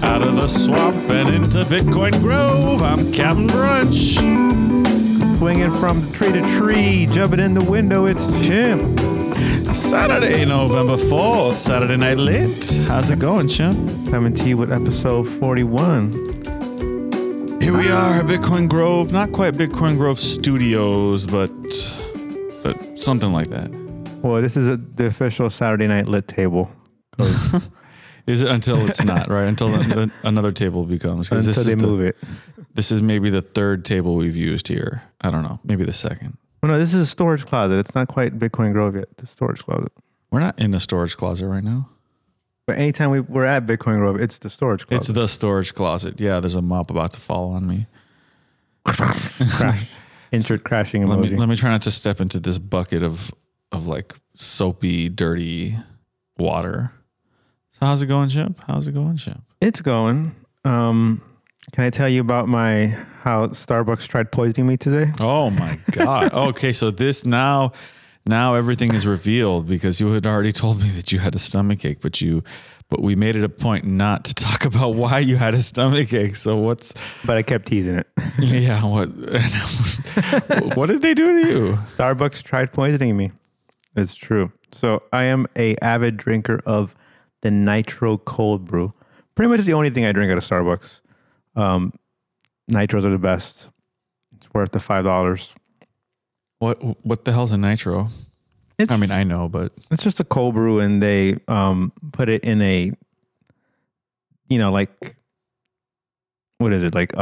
Out of the swamp and into Bitcoin Grove, I'm Capt Brunch. Swinging from tree to tree, jumping in the window, it's Chimp. Saturday, November 4th, Saturday Night Lit. How's it going, Chimp? Coming to you with episode 41. Here we are at Bitcoin Grove, not quite Bitcoin Grove Studios, but something like that. Well, this is the official Saturday Night Lit table. Is it until it's not, right? Until another table becomes. Until this move it. This is maybe the third table we've used here. I don't know, maybe the second. Well, no, this is a storage closet. It's not quite Bitcoin Grove yet, the storage closet. We're not in the storage closet right now. But anytime we're at Bitcoin Grove, it's the storage closet. It's the storage closet. Yeah, there's a mop about to fall on me. Crash. Insert crashing emoji. Let me try not to step into this bucket of like soapy, dirty water. So how's it going, Chimp? It's going. Can I tell you about how Starbucks tried poisoning me today? Oh my God. Okay, so this now... Now everything is revealed because you had already told me that you had a stomachache, but we made it a point not to talk about why you had a stomachache. But I kept teasing it. Yeah. What did they do to you? Starbucks tried poisoning me. It's true. So I am a avid drinker of the nitro cold brew. Pretty much the only thing I drink at a Starbucks. Nitros are the best. It's worth the $5. What the hell's a nitro? I know, but it's just a cold brew, and they put it in a, like, what is it? Like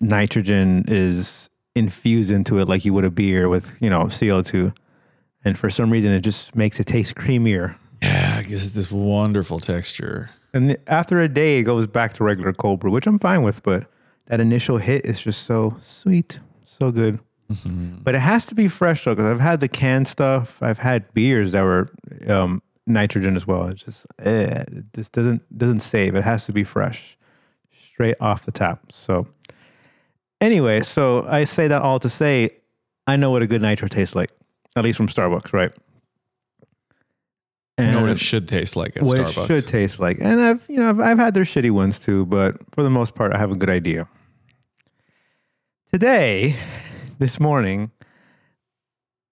nitrogen is infused into it like you would a beer with, CO2. And for some reason, it just makes it taste creamier. Yeah, it gives it this wonderful texture. And after a day, it goes back to regular cold brew, which I'm fine with, but that initial hit is just so sweet, so good. Mm-hmm. But it has to be fresh though, because I've had the canned stuff. I've had beers that were nitrogen as well. It's just this doesn't save. It has to be fresh, straight off the tap. So anyway, I say that all to say I know what a good nitro tastes like, at least from Starbucks, right? And you know what it should taste like at Starbucks. What it should taste like, and I've had their shitty ones too, but for the most part, I have a good idea. Today. This morning,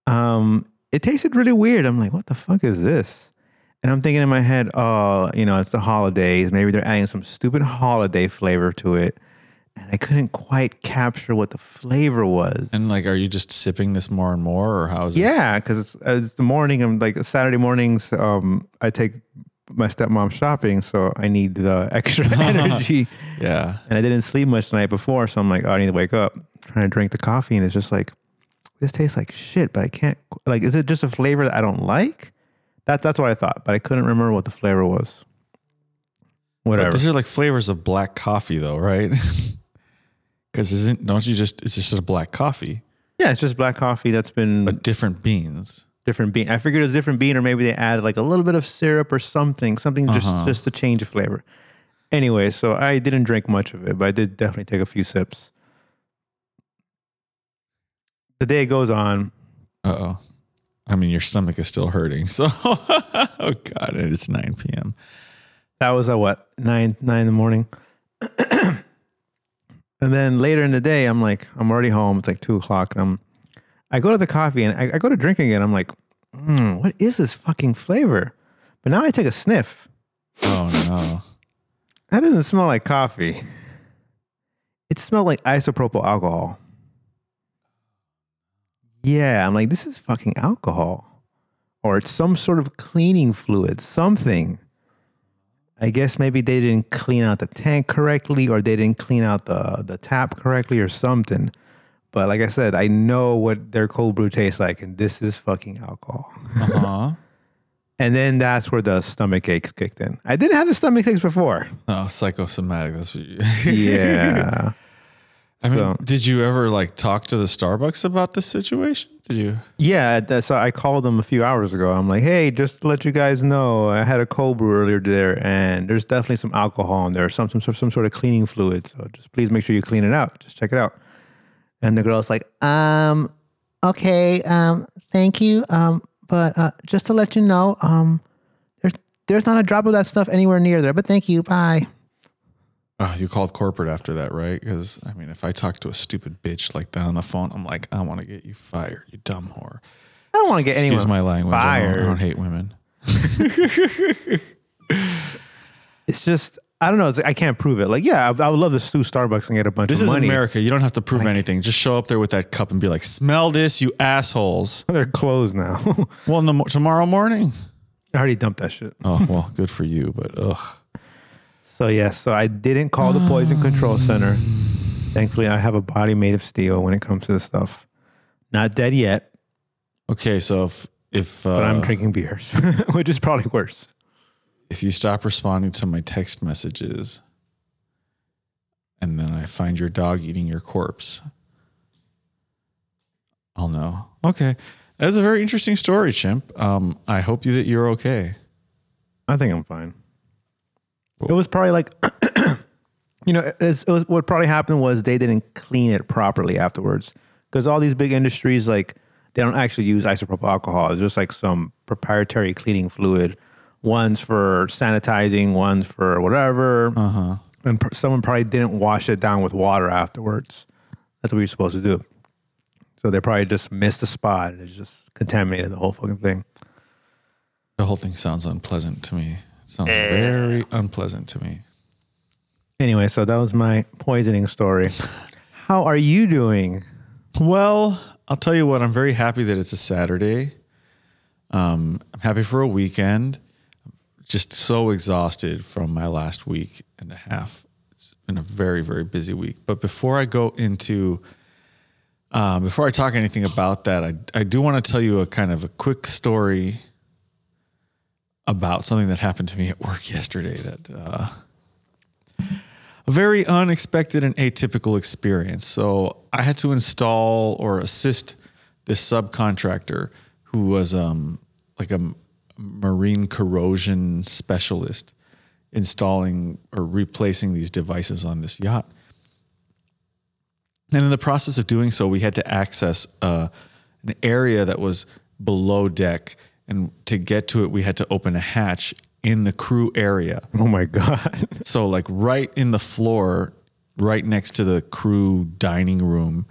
it tasted really weird. I'm like, what the fuck is this? And I'm thinking in my head, oh, it's the holidays. Maybe they're adding some stupid holiday flavor to it. And I couldn't quite capture what the flavor was. And are you just sipping this more and more, or how is this? Yeah, because it's the morning. I'm like Saturday mornings. I take my stepmom shopping, so I need the extra energy. Yeah. And I didn't sleep much the night before, so I'm like, oh, I need to wake up. Trying to drink the coffee, and it's just like, this tastes like shit, but I can't, is it just a flavor that I don't like? That's what I thought, but I couldn't remember what the flavor was. Whatever. But these are like flavors of black coffee though, right? Because it's just black coffee. Yeah, it's just black coffee that's been... But different beans. Different bean. I figured it was different bean, or maybe they added a little bit of syrup or something just to change the flavor. Anyway, so I didn't drink much of it, but I did definitely take a few sips. The day goes on. Uh-oh. Your stomach is still hurting. So, oh God, it's 9 p.m. That was at what? 9 in the morning. And then later in the day, I'm like, I'm already home. It's like 2 o'clock. And I go to the coffee and I go to drinking it. I'm like, what is this fucking flavor? But now I take a sniff. Oh no. That doesn't smell like coffee. It smelled like isopropyl alcohol. Yeah, I'm like, this is fucking alcohol. Or it's some sort of cleaning fluid, something. I guess maybe they didn't clean out the tank correctly, or they didn't clean out the tap correctly or something. But like I said, I know what their cold brew tastes like, and this is fucking alcohol. Uh-huh. And then that's where the stomach aches kicked in. I didn't have the stomach aches before. Oh, psychosomatic. That's what you... Yeah. Did you ever talk to the Starbucks about this situation? Did you? Yeah, so I called them a few hours ago. I'm like, hey, just to let you guys know, I had a cold brew earlier there, and there's definitely some alcohol in there, some sort of cleaning fluid. So just please make sure you clean it out. Just check it out. And the girl's like, okay, thank you, but just to let you know, there's There's not a drop of that stuff anywhere near there, but thank you. Bye. You called corporate after that, right? Because, I mean, if I talk to a stupid bitch like that on the phone, I'm like, I want to get you fired, you dumb whore. I don't want to get anyone fired. Excuse my language. I don't hate women. It's just, I don't know. It's like, I can't prove it. Like, yeah, I would love to sue Starbucks and get a bunch of money. This is America. You don't have to prove anything. Just show up there with that cup and be like, smell this, you assholes. They're closed now. Well, tomorrow morning. I already dumped that shit. Oh, well, good for you, but ugh. So, yeah, so I didn't call the Poison Control Center. Thankfully, I have a body made of steel when it comes to this stuff. Not dead yet. Okay, so but I'm drinking beers, which is probably worse. If you stop responding to my text messages and then I find your dog eating your corpse, I'll know. Okay. That's a very interesting story, Chimp. I hope that you're okay. I think I'm fine. Whoa. It was probably like, you know, what probably happened was they didn't clean it properly afterwards. Because all these big industries, like, they don't actually use isopropyl alcohol. It's just like some proprietary cleaning fluid. One's for sanitizing, one's for whatever. Uh-huh. And someone probably didn't wash it down with water afterwards. That's what you're supposed to do. So they probably just missed a spot and it just contaminated the whole fucking thing. The whole thing sounds unpleasant to me. It sounds very unpleasant to me. Anyway, so that was my poisoning story. How are you doing? Well, I'll tell you what. I'm very happy that it's a Saturday. I'm happy for a weekend. Just so exhausted from my last week and a half. It's been a very, very busy week. But before I go into, before I talk anything about that, I do want to tell you a kind of a quick story about something that happened to me at work yesterday. That a very unexpected and atypical experience. So I had to install or assist this subcontractor who was like a marine corrosion specialist installing or replacing these devices on this yacht. And in the process of doing so, we had to access an area that was below deck. And to get to it, we had to open a hatch in the crew area. Oh my God. So like right in the floor, right next to the crew dining room,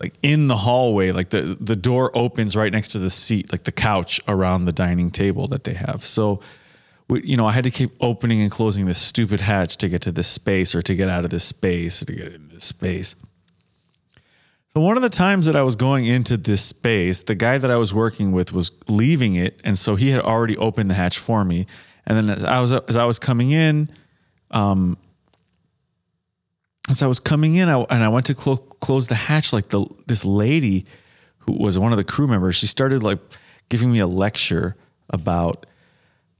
like in the hallway, like the door opens right next to the seat, like the couch around the dining table that they have. So, I had to keep opening and closing this stupid hatch to get to this space or to get out of this space or to get into this space. So one of the times that I was going into this space, the guy that I was working with was leaving it. And so he had already opened the hatch for me. And then as I was coming in, I went to close the hatch, like this lady who was one of the crew members, she started like giving me a lecture about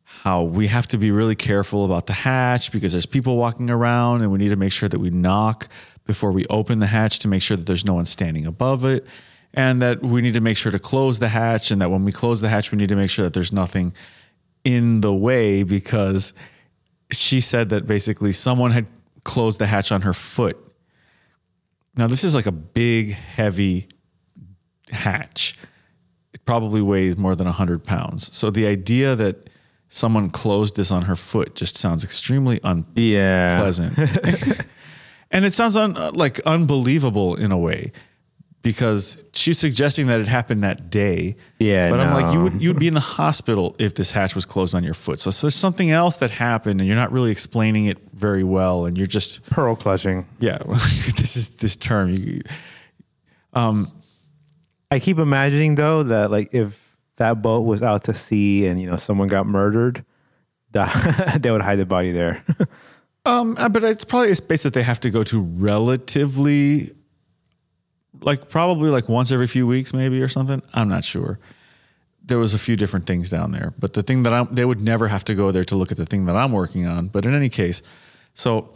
how we have to be really careful about the hatch because there's people walking around and we need to make sure that we knock before we open the hatch to make sure that there's no one standing above it, and that we need to make sure to close the hatch, and that when we close the hatch, we need to make sure that there's nothing in the way, because she said that basically someone had closed the hatch on her foot. Now, this is like a big, heavy hatch. It probably weighs more than 100 pounds. So the idea that someone closed this on her foot just sounds extremely unpleasant. And it sounds unbelievable in a way, because she's suggesting that it happened that day. Yeah, but no. I'm like, you'd be in the hospital if this hatch was closed on your foot. So there's something else that happened, and you're not really explaining it very well, and you're just pearl clutching. Yeah, this is this term. I keep imagining though that like if that boat was out to sea and someone got murdered, they would hide the body there. But it's probably a space that they have to go to relatively. Like probably like once every few weeks maybe or something. I'm not sure. There was a few different things down there. But the thing that they would never have to go there to look at the thing that I'm working on. But in any case, so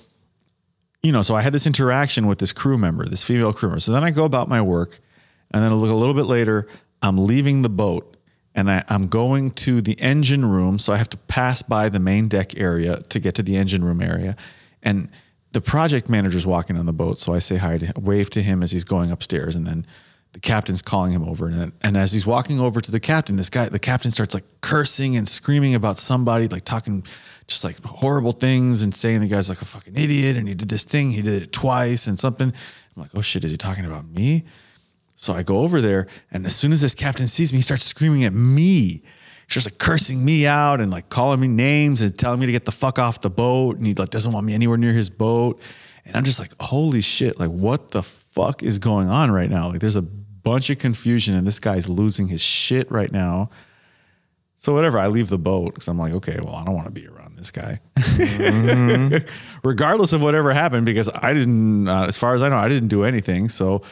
I had this interaction with this crew member, this female crew member. So then I go about my work, and then a little bit later, I'm leaving the boat and I'm going to the engine room. So I have to pass by the main deck area to get to the engine room area. And the project manager's walking on the boat, so I say hi to him, wave to him as he's going upstairs, and then the captain's calling him over. And as he's walking over to the captain, the captain starts like cursing and screaming about somebody, like talking just like horrible things and saying the guy's like a fucking idiot. And he did this thing. He did it twice and something. I'm like, oh shit, is he talking about me? So I go over there. And as soon as this captain sees me, he starts screaming at me. She's like cursing me out and like calling me names and telling me to get the fuck off the boat. And he like doesn't want me anywhere near his boat. And I'm just like, holy shit, like what the fuck is going on right now? Like there's a bunch of confusion and this guy's losing his shit right now. So whatever, I leave the boat because I'm like, okay, well, I don't want to be around this guy. Mm-hmm. Regardless of whatever happened, because I didn't, as far as I know, I didn't do anything. So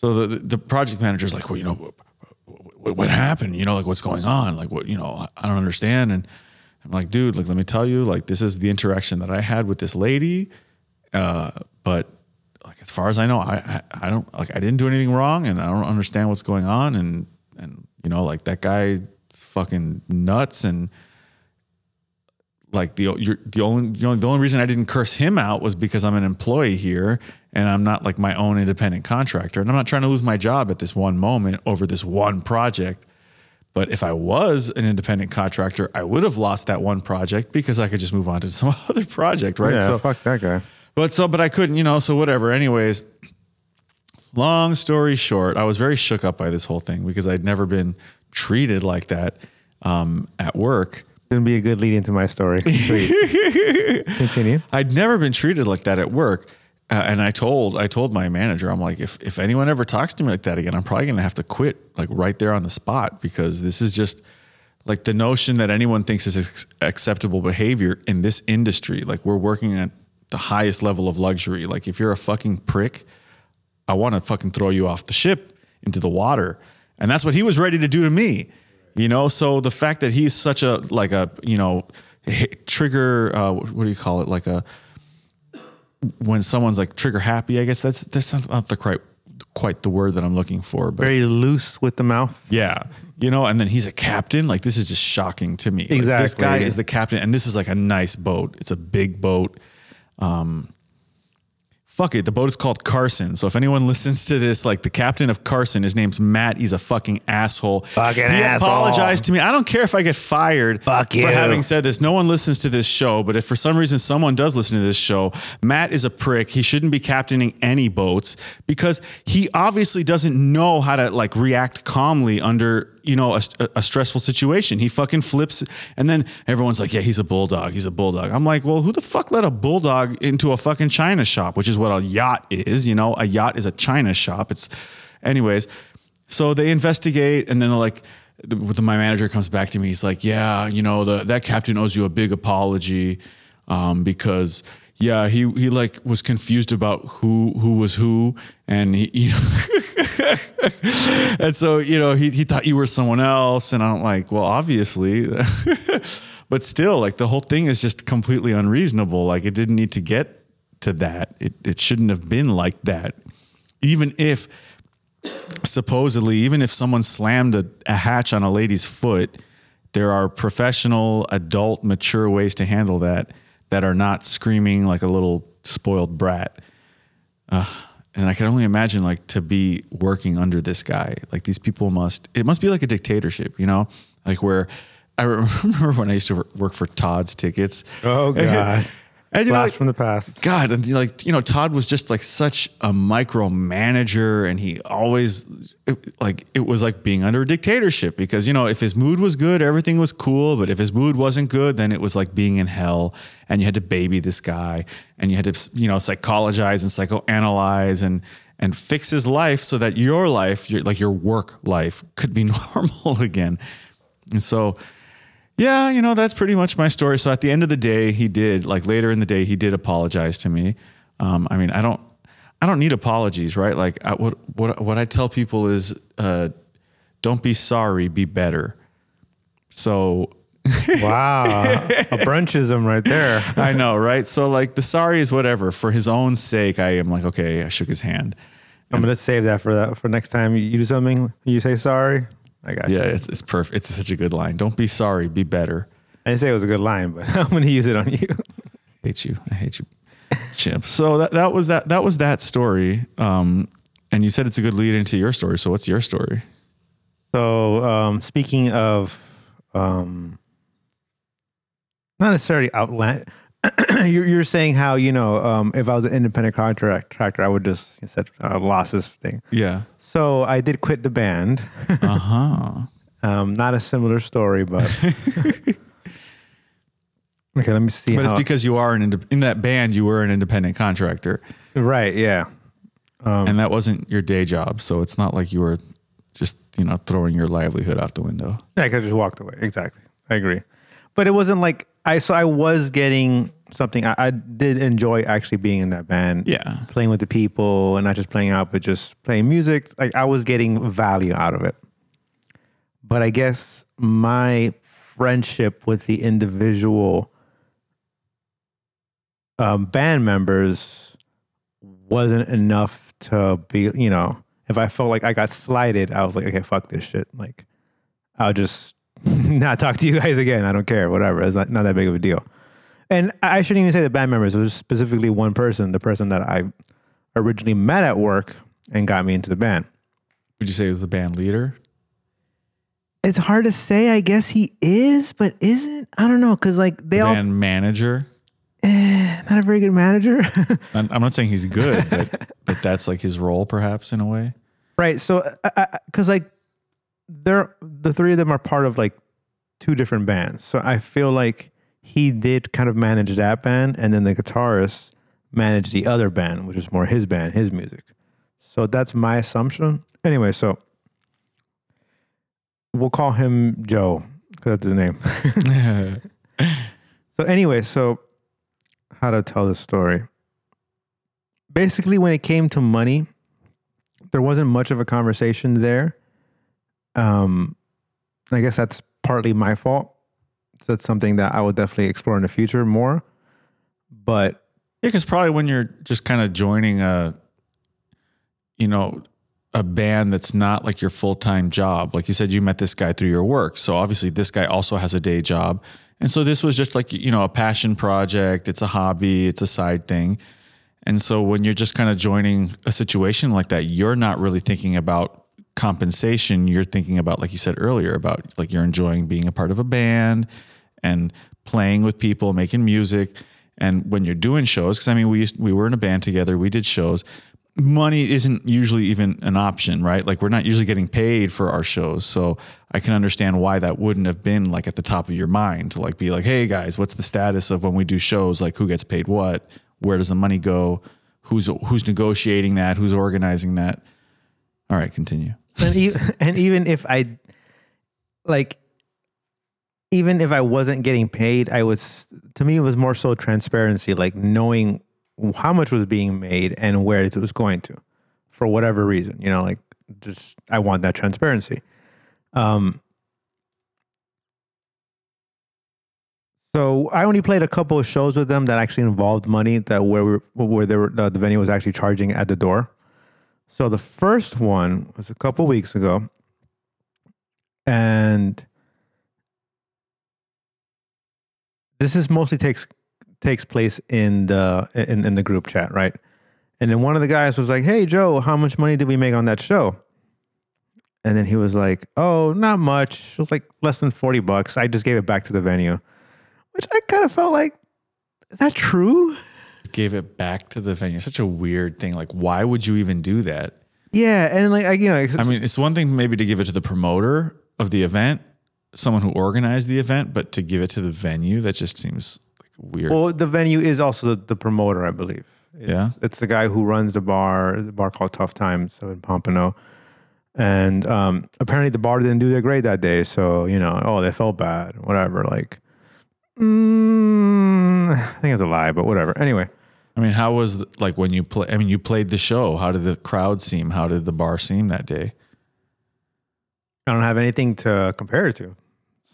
the project manager's like, well, you know, what happened? You know, like what's going on? Like what, you know, I don't understand. And I'm like, dude, like, let me tell you, like, this is the interaction that I had with this lady. But like, as far as I know, I don't like, I didn't do anything wrong and I don't understand what's going on. And, you know, like that guy's fucking nuts. And like the only reason I didn't curse him out was because I'm an employee here and I'm not like my own independent contractor. And I'm not trying to lose my job at this one moment over this one project. But if I was an independent contractor, I would have lost that one project because I could just move on to some other project, right? Yeah, so fuck that guy. But I couldn't, you know, so whatever. Anyways, long story short, I was very shook up by this whole thing because I'd never been treated like that at work. It's going to be a good lead into my story. Continue. I'd never been treated like that at work. And I told my manager, I'm like, if anyone ever talks to me like that again, I'm probably going to have to quit like right there on the spot, because this is just like the notion that anyone thinks is acceptable behavior in this industry. Like we're working at the highest level of luxury. Like if you're a fucking prick, I want to fucking throw you off the ship into the water. And that's what he was ready to do to me, you know? So the fact that he's such a, like a, you know, trigger, what do you call it? Like a, when someone's like trigger happy, I guess that's not the quite the word that I'm looking for, but very loose with the mouth. Yeah. You know, and then he's a captain. Like this is just shocking to me. Exactly. Like, this guy is the captain and this is like a nice boat. It's a big boat. Fuck it. The boat is called Carson. So if anyone listens to this, like the captain of Carson, his name's Matt. He's a fucking asshole. He apologized to me. I don't care if I get fired for having said this. No one listens to this show, but if for some reason someone does listen to this show, Matt is a prick. He shouldn't be captaining any boats because he obviously doesn't know how to like react calmly under, you know, a stressful situation. He fucking flips. And then everyone's like, yeah, he's a bulldog. He's a bulldog. I'm like, well, who the fuck let a bulldog into a fucking China shop, which is what a yacht is. You know, a yacht is a China shop. It's anyways. So they investigate. And then like my manager comes back to me. He's like, yeah, you know, that captain owes you a big apology because yeah, he like was confused about who was who, and he, you know, and so, you know, he thought you were someone else, and I'm like, well, obviously, but still, like the whole thing is just completely unreasonable. Like it didn't need to get to that. It shouldn't have been like that. Even if supposedly, even if someone slammed a hatch on a lady's foot, there are professional, adult, mature ways to handle that. That are not screaming like a little spoiled brat. And I can only imagine like to be working under this guy, like these people it must be like a dictatorship, you know, like where I remember when I used to work for Todd's Tickets. Oh God. And, you know, like, from the past. God. And like, you know, Todd was just like such a micromanager, and he always like, it was like being under a dictatorship because, you know, if his mood was good, everything was cool. But if his mood wasn't good, then it was like being in hell, and you had to baby this guy, and you had to, you know, psychologize and psychoanalyze and fix his life so that your life, like your work life, could be normal again. And so, yeah, you know, that's pretty much my story. So at the end of the day, later in the day, he did apologize to me. I mean, I don't need apologies, right? Like what I tell people is, don't be sorry, be better. So. Wow. A brunchism right there. I know. Right. So like the sorry is whatever. For his own sake, I am like, okay, I shook his hand. I'm going to save that for next time you do something, you say sorry. I got you. Yeah, it's perfect. It's such a good line. Don't be sorry, be better. I didn't say it was a good line, but I'm going to use it on you. I hate you, Chimp. So that was that story. And you said it's a good lead into your story. So what's your story? So speaking of not necessarily outland, you're saying how, you know, if I was an independent contractor, I would just lost this thing. Yeah. So I did quit the band. Uh-huh. Not a similar story, but okay, let me see. But it's because you are in that band, you were an independent contractor. Right, yeah. And that wasn't your day job, so it's not like you were just, you know, throwing your livelihood out the window. Yeah, I could have just walked away. Exactly. I agree. But it wasn't like I was getting something. I did enjoy actually being in that band. Yeah. Playing with the people and not just playing out, but just playing music. Like I was getting value out of it. But I guess my friendship with the individual band members wasn't enough to be, you know, if I felt like I got slighted, I was like, okay, fuck this shit. Like, I'll just not talk to you guys again. I don't care, whatever. It's not that big of a deal. And I shouldn't even say the band members. It was specifically one person, the person that I originally met at work and got me into the band. Would you say it was the band leader? It's hard to say. I guess he is, but isn't. I don't know, because like they all band manager. Not a very good manager. I'm not saying he's good, but that's like his role, perhaps in a way. Right. So, because like the three of them are part of like two different bands, so I feel like he did kind of manage that band, and then the guitarist managed the other band, which is more his band, his music. So that's my assumption. Anyway, so. We'll call him Joe because that's his name. So anyway, so how to tell this story. Basically, when it came to money, there wasn't much of a conversation there. I guess that's partly my fault. So that's something that I will definitely explore in the future more. But yeah, because probably when you're just kind of joining a band that's not like your full-time job. Like you said, you met this guy through your work. So obviously this guy also has a day job. And so this was just like, you know, a passion project. It's a hobby. It's a side thing. And so when you're just kind of joining a situation like that, you're not really thinking about compensation. You're thinking about, like you said earlier, about like you're enjoying being a part of a band and playing with people, making music. And when you're doing shows, because I mean, we were in a band together, we did shows. Money isn't usually even an option, right? Like we're not usually getting paid for our shows. So I can understand why that wouldn't have been like at the top of your mind to like be like, hey guys, what's the status of when we do shows? Like who gets paid what? Where does the money go? Who's negotiating that? Who's organizing that? All right, continue. And even if I like, even if I wasn't getting paid, to me, it was more so transparency, like knowing how much was being made and where it was going to for whatever reason, you know, like just, I want that transparency. So I only played a couple of shows with them that actually involved money that the venue was actually charging at the door. So the first one was a couple of weeks ago and this is mostly takes place in the group chat, right? And then one of the guys was like, hey, Joe, how much money did we make on that show? And then he was like, oh, not much. It was like less than $40. I just gave it back to the venue, which I kind of felt like, is that true? Gave it back to the venue. Such a weird thing. Like, why would you even do that? Yeah. And like, I mean, it's one thing maybe to give it to the promoter of the event, someone who organized the event, but to give it to the venue, that just seems weird. Well, the venue is also the promoter, I believe. It's the guy who runs the bar called Tough Times in Pompano. And apparently the bar didn't do that great that day. So, you know, oh, they felt bad, whatever. Like, I think it's a lie, but whatever. Anyway. I mean, how was, when you play? I mean, you played the show. How did the crowd seem? How did the bar seem that day? I don't have anything to compare it to.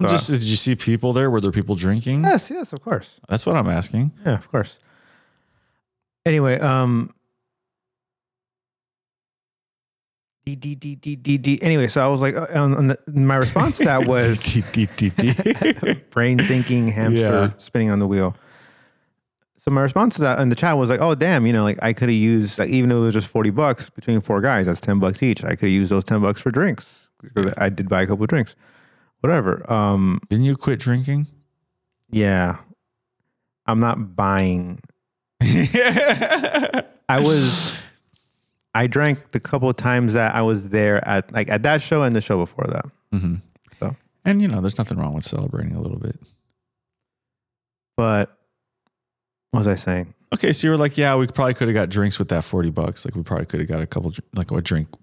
So, did you see people there? Were there people drinking? Yes, of course. That's what I'm asking. Yeah, of course. Anyway, Anyway, so I was like, my response to that was brain thinking, hamster spinning on the wheel. So my response to that in the chat was like, oh, damn, you know, like I could have used, like, even if it was just $40 between four guys, that's $10 each. I could have used those $10 for drinks. I did buy a couple of drinks, whatever. Didn't you quit drinking? Yeah. I'm not buying. I drank the couple of times that I was there at that show and the show before that. Mm-hmm. So, and you know, there's nothing wrong with celebrating a little bit, but what was I saying? Okay. So you were like, yeah, we probably could have got drinks with that $40. Like we probably could have got a couple, like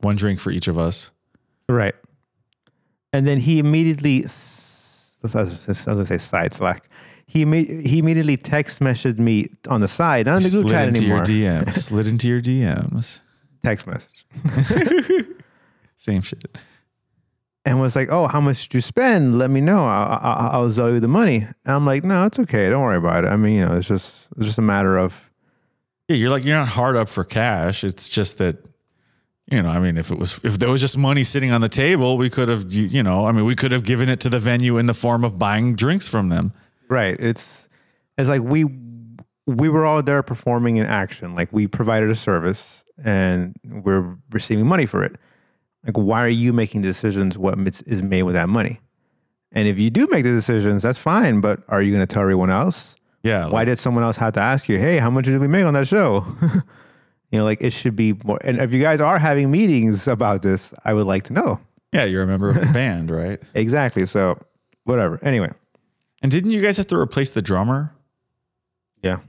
one drink for each of us. Right. And then he immediately, he immediately text messaged me on the side, not in the group chat anymore. Slid into your DMs. Text message. Same shit. And was like, oh, how much did you spend? Let me know. I'll sell you the money. And I'm like, no, it's okay. Don't worry about it. I mean, you know, it's just a matter of. Yeah, you're like, you're not hard up for cash. It's just that, you know, I mean, if there was just money sitting on the table, we could have, you know, I mean, we could have given it to the venue in the form of buying drinks from them. Right. It's like we were all there performing in action. Like we provided a service and we're receiving money for it. Like, why are you making decisions what is made with that money? And if you do make the decisions, that's fine. But are you going to tell everyone else? Yeah. Why did someone else have to ask you, hey, how much did we make on that show? You know, like it should be more. And if you guys are having meetings about this, I would like to know. Yeah. You're a member of the band, right? Exactly. So whatever. Anyway. And didn't you guys have to replace the drummer? Yeah.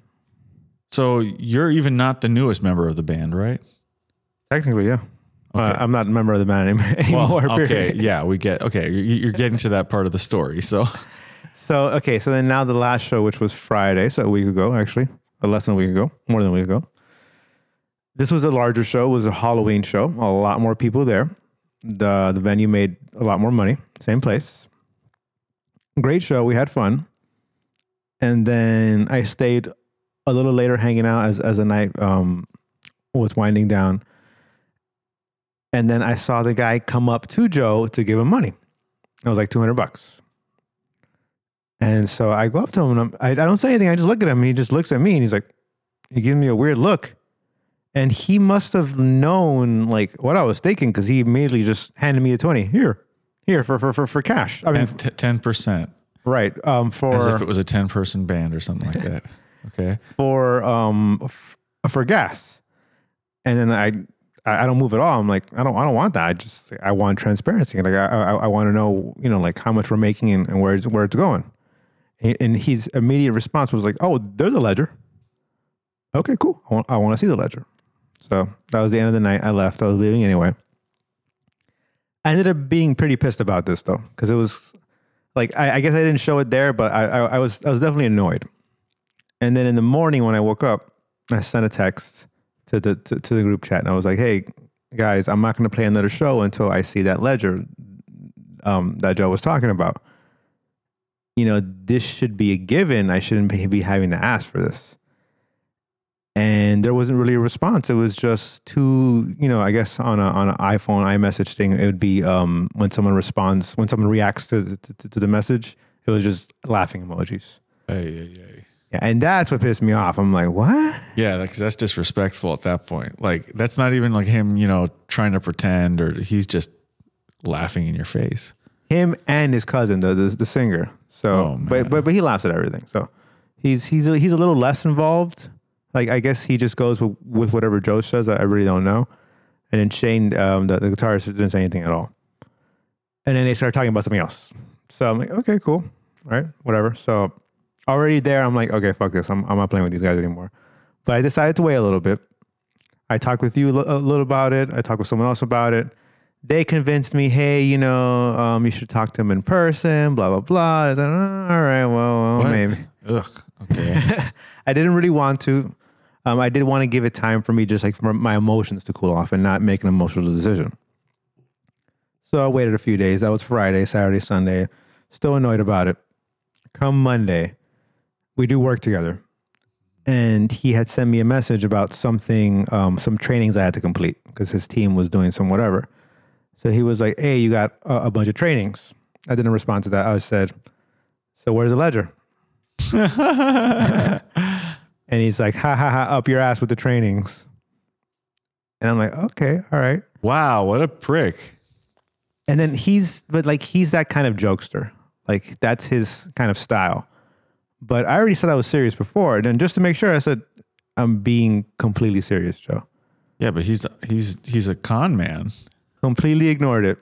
So you're even not the newest member of the band, right? Technically, yeah. Okay. I'm not a member of the band anymore. Well, okay. Yeah, you're getting to that part of the story. So then now the last show, which was Friday, so a week ago, actually, more than a week ago. This was a larger show. It was a Halloween show. A lot more people there. The venue made a lot more money. Same place. Great show. We had fun. And then I stayed a little later hanging out as the night was winding down. And then I saw the guy come up to Joe to give him money. It was like $200. And so I go up to him and I don't say anything. I just look at him and he just looks at me and he's like, he gives me a weird look. And he must have known like what I was thinking because he immediately just handed me a 20. Here for cash. I mean, 10%. Right. For as if it was a 10-person band or something like that. Okay. For gas, and then I don't move at all. I'm like I don't want that. I want transparency. Like I want to know, you know, like how much we're making and where it's going. And his immediate response was like, oh, there's a ledger. Okay, cool. I want to see the ledger. So that was the end of the night. I left. I was leaving anyway. I ended up being pretty pissed about this though, because it was like I guess I didn't show it there, but I was definitely annoyed. And then in the morning when I woke up, I sent a text to the group chat and I was like, "Hey guys, I'm not going to play another show until I see that ledger that Joe was talking about. You know, this should be a given. I shouldn't be having to ask for this." And there wasn't really a response. It was just too, you know, I guess on an iPhone iMessage thing, it would be when someone reacts to the message, it was just laughing emojis. Hey. Yeah, and that's what pissed me off. I'm like, what? Yeah, because that's disrespectful at that point. Like, that's not even like him, you know, trying to pretend, or he's just laughing in your face. Him and his cousin, the singer. So, but he laughs at everything. So he's a little less involved. Like, I guess he just goes with whatever Joe says. I really don't know. And then Shane, the guitarist, didn't say anything at all. And then they started talking about something else. So I'm like, okay, cool. All right, whatever. So already there, I'm like, okay, fuck this. I'm not playing with these guys anymore. But I decided to wait a little bit. I talked with you a little about it. I talked with someone else about it. They convinced me, hey, you know, you should talk to him in person, blah, blah, blah. I said, oh, all right, well maybe. Ugh, okay. I didn't really want to. I did want to give it time for me, just like for my emotions to cool off and not make an emotional decision. So I waited a few days. That was Friday, Saturday, Sunday. Still annoyed about it. Come Monday, we do work together. And he had sent me a message about something, some trainings I had to complete because his team was doing some whatever. So he was like, hey, you got a bunch of trainings. I didn't respond to that. I said, so where's the ledger? And he's like, ha, ha, ha, up your ass with the trainings. And I'm like, okay, all right. Wow, what a prick. And then he's that kind of jokester. Like, that's his kind of style. But I already said I was serious before. And just to make sure, I said, I'm being completely serious, Joe. Yeah, but he's a con man. Completely ignored it.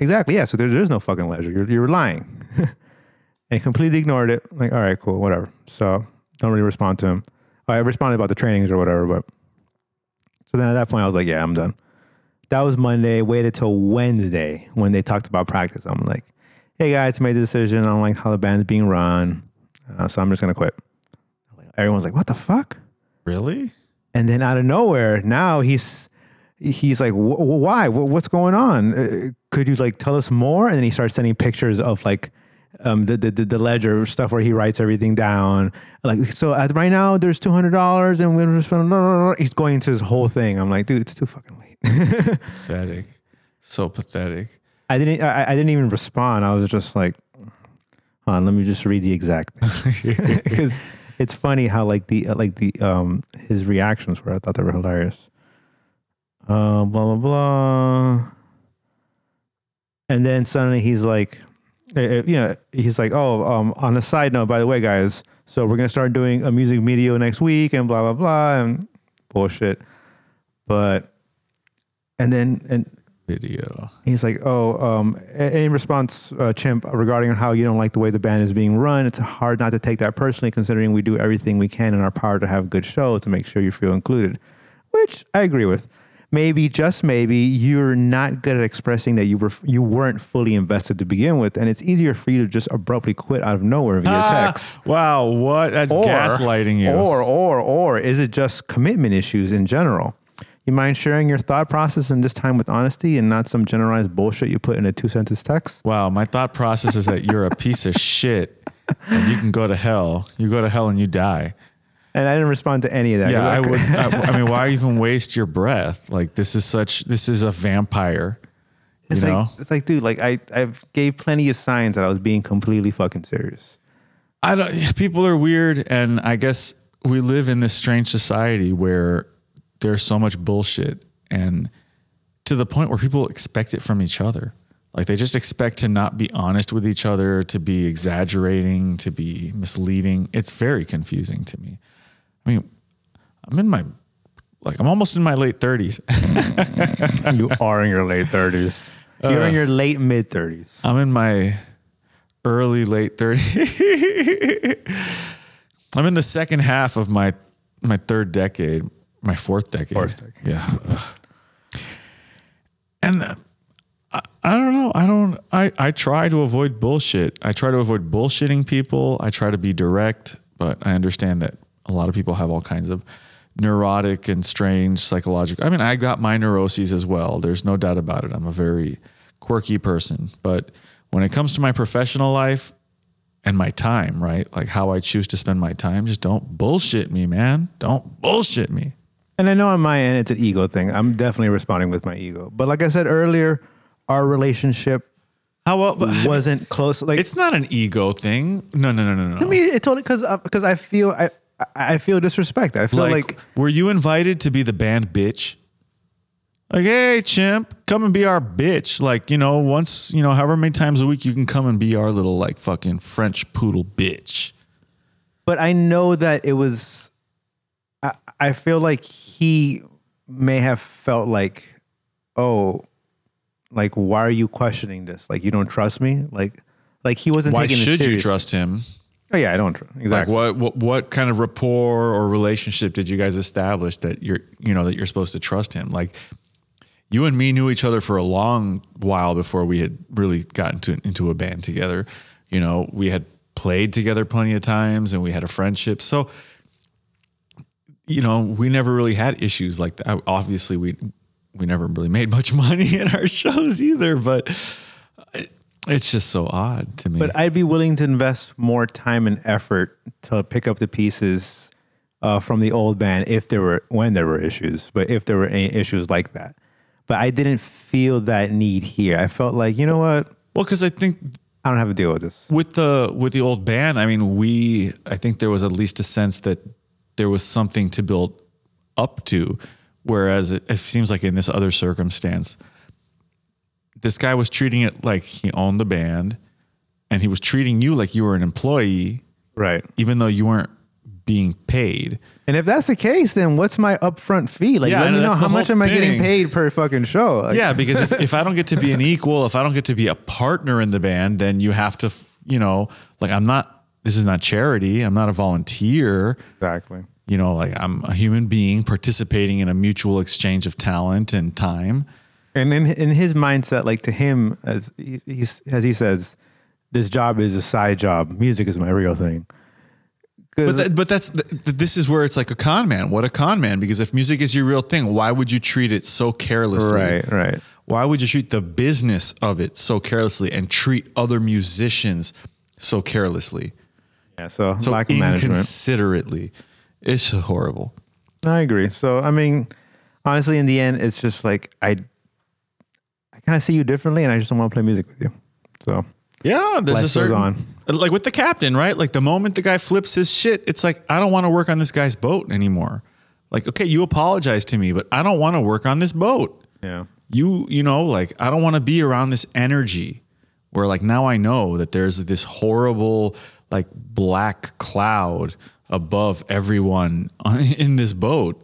Exactly, yeah. So there's no fucking ledger. You're lying. And completely ignored it. Like, all right, cool, whatever. So don't really respond to him. I responded about the trainings or whatever, but... So then at that point, I was like, yeah, I'm done. That was Monday. Waited till Wednesday when they talked about practice. I'm like, hey, guys, made the decision. I don't like how the band's being run. So I'm just going to quit. Everyone's like, what the fuck? Really? And then out of nowhere, now he's like, why? What's going on? Could you like tell us more? And then he starts sending pictures of like the ledger stuff where he writes everything down. Like, so right now there's $200 and we're just he's going into his whole thing. I'm like, dude, it's too fucking late. Pathetic. So pathetic. I didn't even respond. I was just like, hold on, let me just read the exact thing. Because it's funny how his reactions were. I thought they were hilarious. Blah, blah, blah. And then suddenly he's like, on a side note, by the way, guys, so we're going to start doing a music video next week and blah, blah, blah, and bullshit. But, and then video. He's like, in response, Chimp, regarding how you don't like the way the band is being run, it's hard not to take that personally, considering we do everything we can in our power to have good shows to make sure you feel included, which I agree with. Maybe, just maybe, you're not good at expressing that you weren't fully invested to begin with, and it's easier for you to just abruptly quit out of nowhere via text. Wow, what? That's gaslighting you. Or is it just commitment issues in general? You mind sharing your thought process in this time with honesty and not some generalized bullshit you put in a 2-sentence text? Wow, my thought process is that you're a piece of shit and you can go to hell. You go to hell and you die. And I didn't respond to any of that. Yeah, like, I mean, why even waste your breath? Like, this is a vampire. It's you know? It's like, dude, like I gave plenty of signs that I was being completely fucking serious. People are weird. And I guess we live in this strange society where there's so much bullshit, and to the point where people expect it from each other. Like, they just expect to not be honest with each other, to be exaggerating, to be misleading. It's very confusing to me. I mean, I'm almost in my late 30s. You are in your late 30s. You're in your late mid 30s. I'm in my early late 30s. I'm in the second half of my third decade. My fourth decade. Yeah. And I don't know. I try to avoid bullshit. I try to avoid bullshitting people. I try to be direct, but I understand that a lot of people have all kinds of neurotic and strange psychological. I mean, I got my neuroses as well. There's no doubt about it. I'm a very quirky person, but when it comes to my professional life and my time, right? Like, how I choose to spend my time, just don't bullshit me, man. Don't bullshit me. And I know on my end, it's an ego thing. I'm definitely responding with my ego. But like I said earlier, our relationship wasn't close. Like, it's not an ego thing. No. I mean, it totally, because I feel disrespected. I feel like, were you invited to be the band bitch? Like, hey, Chimp, come and be our bitch. Like, you know, once, you know, however many times a week you can come and be our little like fucking French poodle bitch. But I know that it was... I feel like he may have felt like, oh, like, why are you questioning this? Like, you don't trust me? Like he wasn't taking it seriously. Why should you trust him? Oh, yeah, I don't trust. Exactly. Like, what kind of rapport or relationship did you guys establish that you're supposed to trust him? Like, you and me knew each other for a long while before we had really gotten into a band together. You know, we had played together plenty of times and we had a friendship. So, you know, we never really had issues like that. Obviously, we never really made much money in our shows either, but it's just so odd to me. But I'd be willing to invest more time and effort to pick up the pieces from the old band when there were issues, but if there were any issues like that. But I didn't feel that need here. I felt like, you know what? Well, because I think... I don't have to deal with this. With the old band, I mean, I think there was at least a sense that there was something to build up to. Whereas it seems like in this other circumstance, this guy was treating it like he owned the band and he was treating you like you were an employee. Right. Even though you weren't being paid. And if that's the case, then what's my upfront fee? Like, let me know how much am I getting paid per fucking show? Like, yeah, because if I don't get to be an equal, if I don't get to be a partner in the band, then you have to, you know, like this is not charity. I'm not a volunteer. Exactly. You know, like I'm a human being participating in a mutual exchange of talent and time. And in his mindset, like to him, as he says, this job is a side job. Music is my real thing. This is where it's like a con man. What a con man. Because if music is your real thing, why would you treat it so carelessly? Right. Why would you treat the business of it so carelessly and treat other musicians so carelessly? Yeah. So lack of management. Inconsiderately. It's horrible. I agree. So, I mean, honestly, in the end, it's just like, I kind of see you differently and I just don't want to play music with you. So. Yeah, there's a certain, like with the captain, right? Like the moment the guy flips his shit, it's like, I don't want to work on this guy's boat anymore. Like, okay, you apologize to me, but I don't want to work on this boat. Yeah. You know, like I don't want to be around this energy where like now I know that there's this horrible like black cloud above everyone in this boat.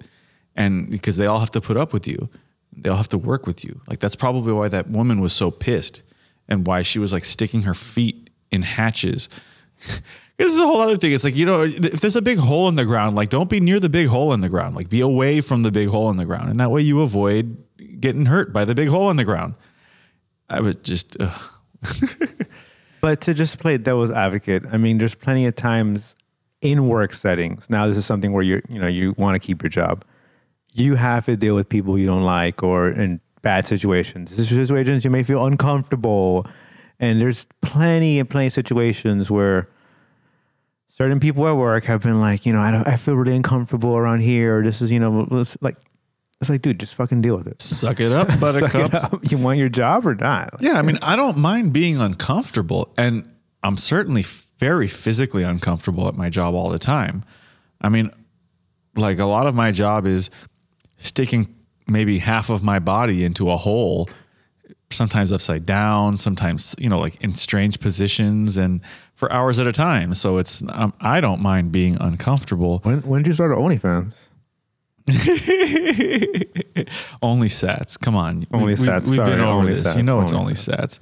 And because they all have to put up with you, they all have to work with you. Like that's probably why that woman was so pissed. And why she was like sticking her feet in hatches. This is a whole other thing. It's like, you know, if there's a big hole in the ground, like don't be near the big hole in the ground, like be away from the big hole in the ground. And that way you avoid getting hurt by the big hole in the ground. I was just, But to just play devil's advocate, I mean, there's plenty of times in work settings. Now this is something where you want to keep your job. You have to deal with people you don't like or bad situations. This is situations you may feel uncomfortable. And there's plenty of situations where certain people at work have been like, you know, I feel really uncomfortable around here. Or this is, you know, it's like, dude, just fucking deal with it. Suck it up, buttercup. Suck it up. You want your job or not? Yeah. I mean, I don't mind being uncomfortable and I'm certainly very physically uncomfortable at my job all the time. I mean, like a lot of my job is sticking maybe half of my body into a hole, sometimes upside down, sometimes, you know, like in strange positions and for hours at a time. So it's, I don't mind being uncomfortable. When did you start OnlyFans? Only Sats. Come on. Only Sats. We've been over this. You know, it's Only Sats.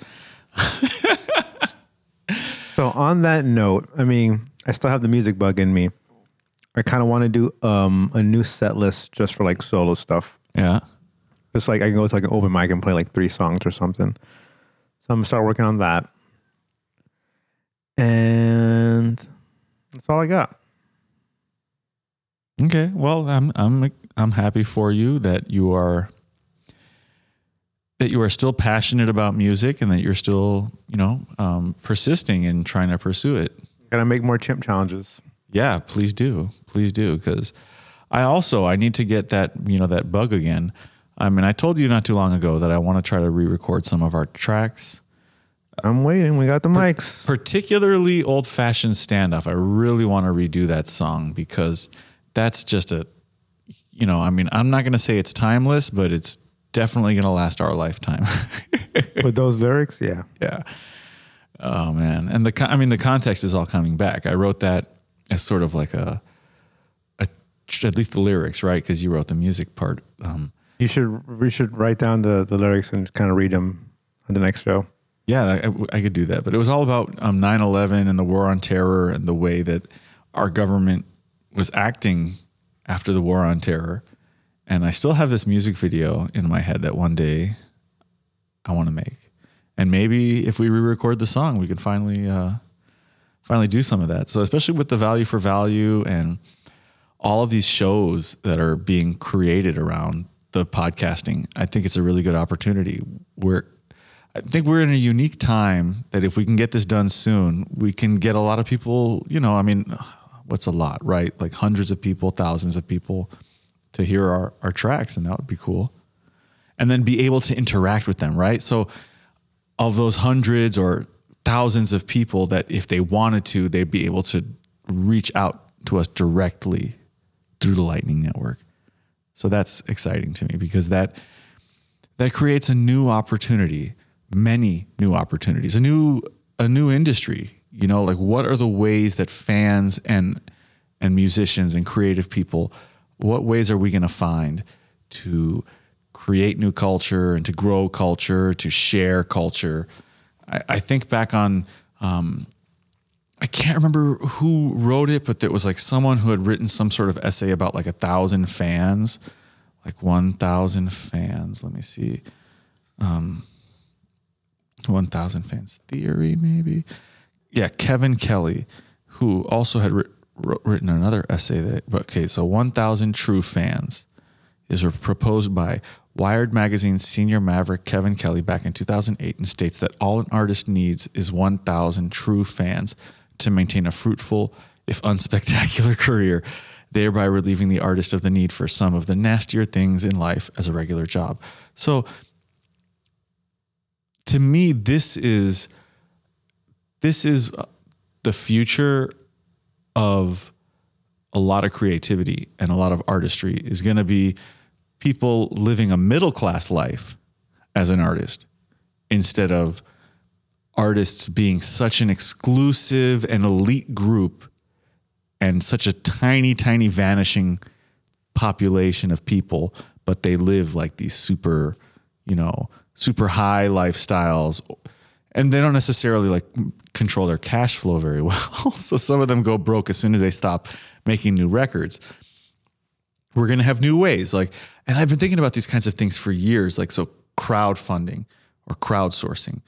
So on that note, I mean, I still have the music bug in me. I kind of want to do a new set list just for like solo stuff. Yeah. Just like I can go to like an open mic and play like 3 songs or something. So I'm going to start working on that. And that's all I got. Okay. Well, I'm happy for you that you are still passionate about music and that you're still, you know, persisting and trying to pursue it. Gotta make more chimp challenges. Yeah, please do. Please do. Because I need to get that, you know, that bug again. I mean, I told you not too long ago that I want to try to re-record some of our tracks. I'm waiting. We got the mics. Particularly Old Fashioned Standoff. I really want to redo that song because that's just a, you know, I mean, I'm not going to say it's timeless, but it's definitely going to last our lifetime. With those lyrics? Yeah. Yeah. Oh, man. And the context is all coming back. I wrote that as sort of like at least the lyrics, right? Because you wrote the music part. We should write down the lyrics and kind of read them on the next show. Yeah, I could do that. But it was all about 9/11 and the war on terror and the way that our government was acting after the war on terror. And I still have this music video in my head that one day I want to make. And maybe if we re-record the song, we could finally do some of that. So especially with the value for value and all of these shows that are being created around the podcasting, I think it's a really good opportunity. I think we're in a unique time that if we can get this done soon, we can get a lot of people, you know, I mean, what's a lot, right? Like hundreds of people, thousands of people to hear our tracks, and that would be cool. And then be able to interact with them, right? So of those hundreds or thousands of people that if they wanted to, they'd be able to reach out to us directly through the Lightning Network. So that's exciting to me because that creates a new opportunity, many new opportunities, a new industry. You know, like what are the ways that fans and musicians and creative people, what ways are we going to find to create new culture and to grow culture, to share culture? I think back on, I can't remember who wrote it, but there was like someone who had written some sort of essay about like 1,000 fans, like 1,000 fans. Let me see. 1,000 fans theory, maybe. Yeah, Kevin Kelly, who also had written another essay that, but okay, so 1,000 true fans is proposed by Wired Magazine senior maverick Kevin Kelly back in 2008 and states that all an artist needs is 1,000 true fans to maintain a fruitful, if unspectacular career, thereby relieving the artist of the need for some of the nastier things in life as a regular job. So to me, this is the future of a lot of creativity and a lot of artistry is going to be people living a middle-class life as an artist instead of artists being such an exclusive and elite group and such a tiny, tiny vanishing population of people, but they live like these super, you know, super high lifestyles. And they don't necessarily like control their cash flow very well. So some of them go broke as soon as they stop making new records. We're going to have new ways. Like, and I've been thinking about these kinds of things for years. Like, so crowdfunding or crowdsourcing.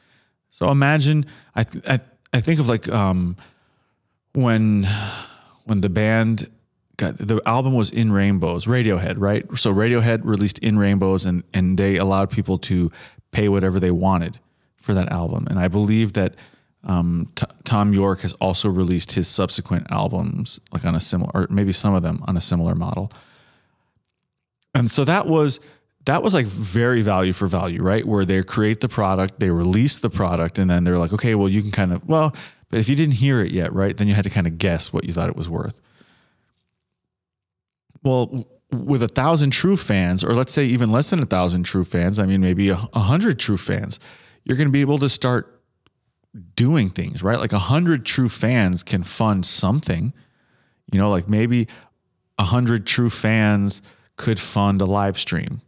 So imagine, I think of like, when the band got, the album was In Rainbows, Radiohead, right? So Radiohead released In Rainbows and they allowed people to pay whatever they wanted for that album. And I believe that Tom York has also released his subsequent albums like on a similar, or maybe some of them on a similar model. And so that was like very value for value, right? Where they create the product, they release the product, and then they're like, okay, well, you can kind of, well, but if you didn't hear it yet, right, then you had to kind of guess what you thought it was worth. Well, with 1,000 true fans, or let's say even less than 1,000 true fans, I mean, maybe 100 true fans, you're going to be able to start doing things, right? Like 100 true fans can fund something, you know, like maybe 100 true fans could fund a live stream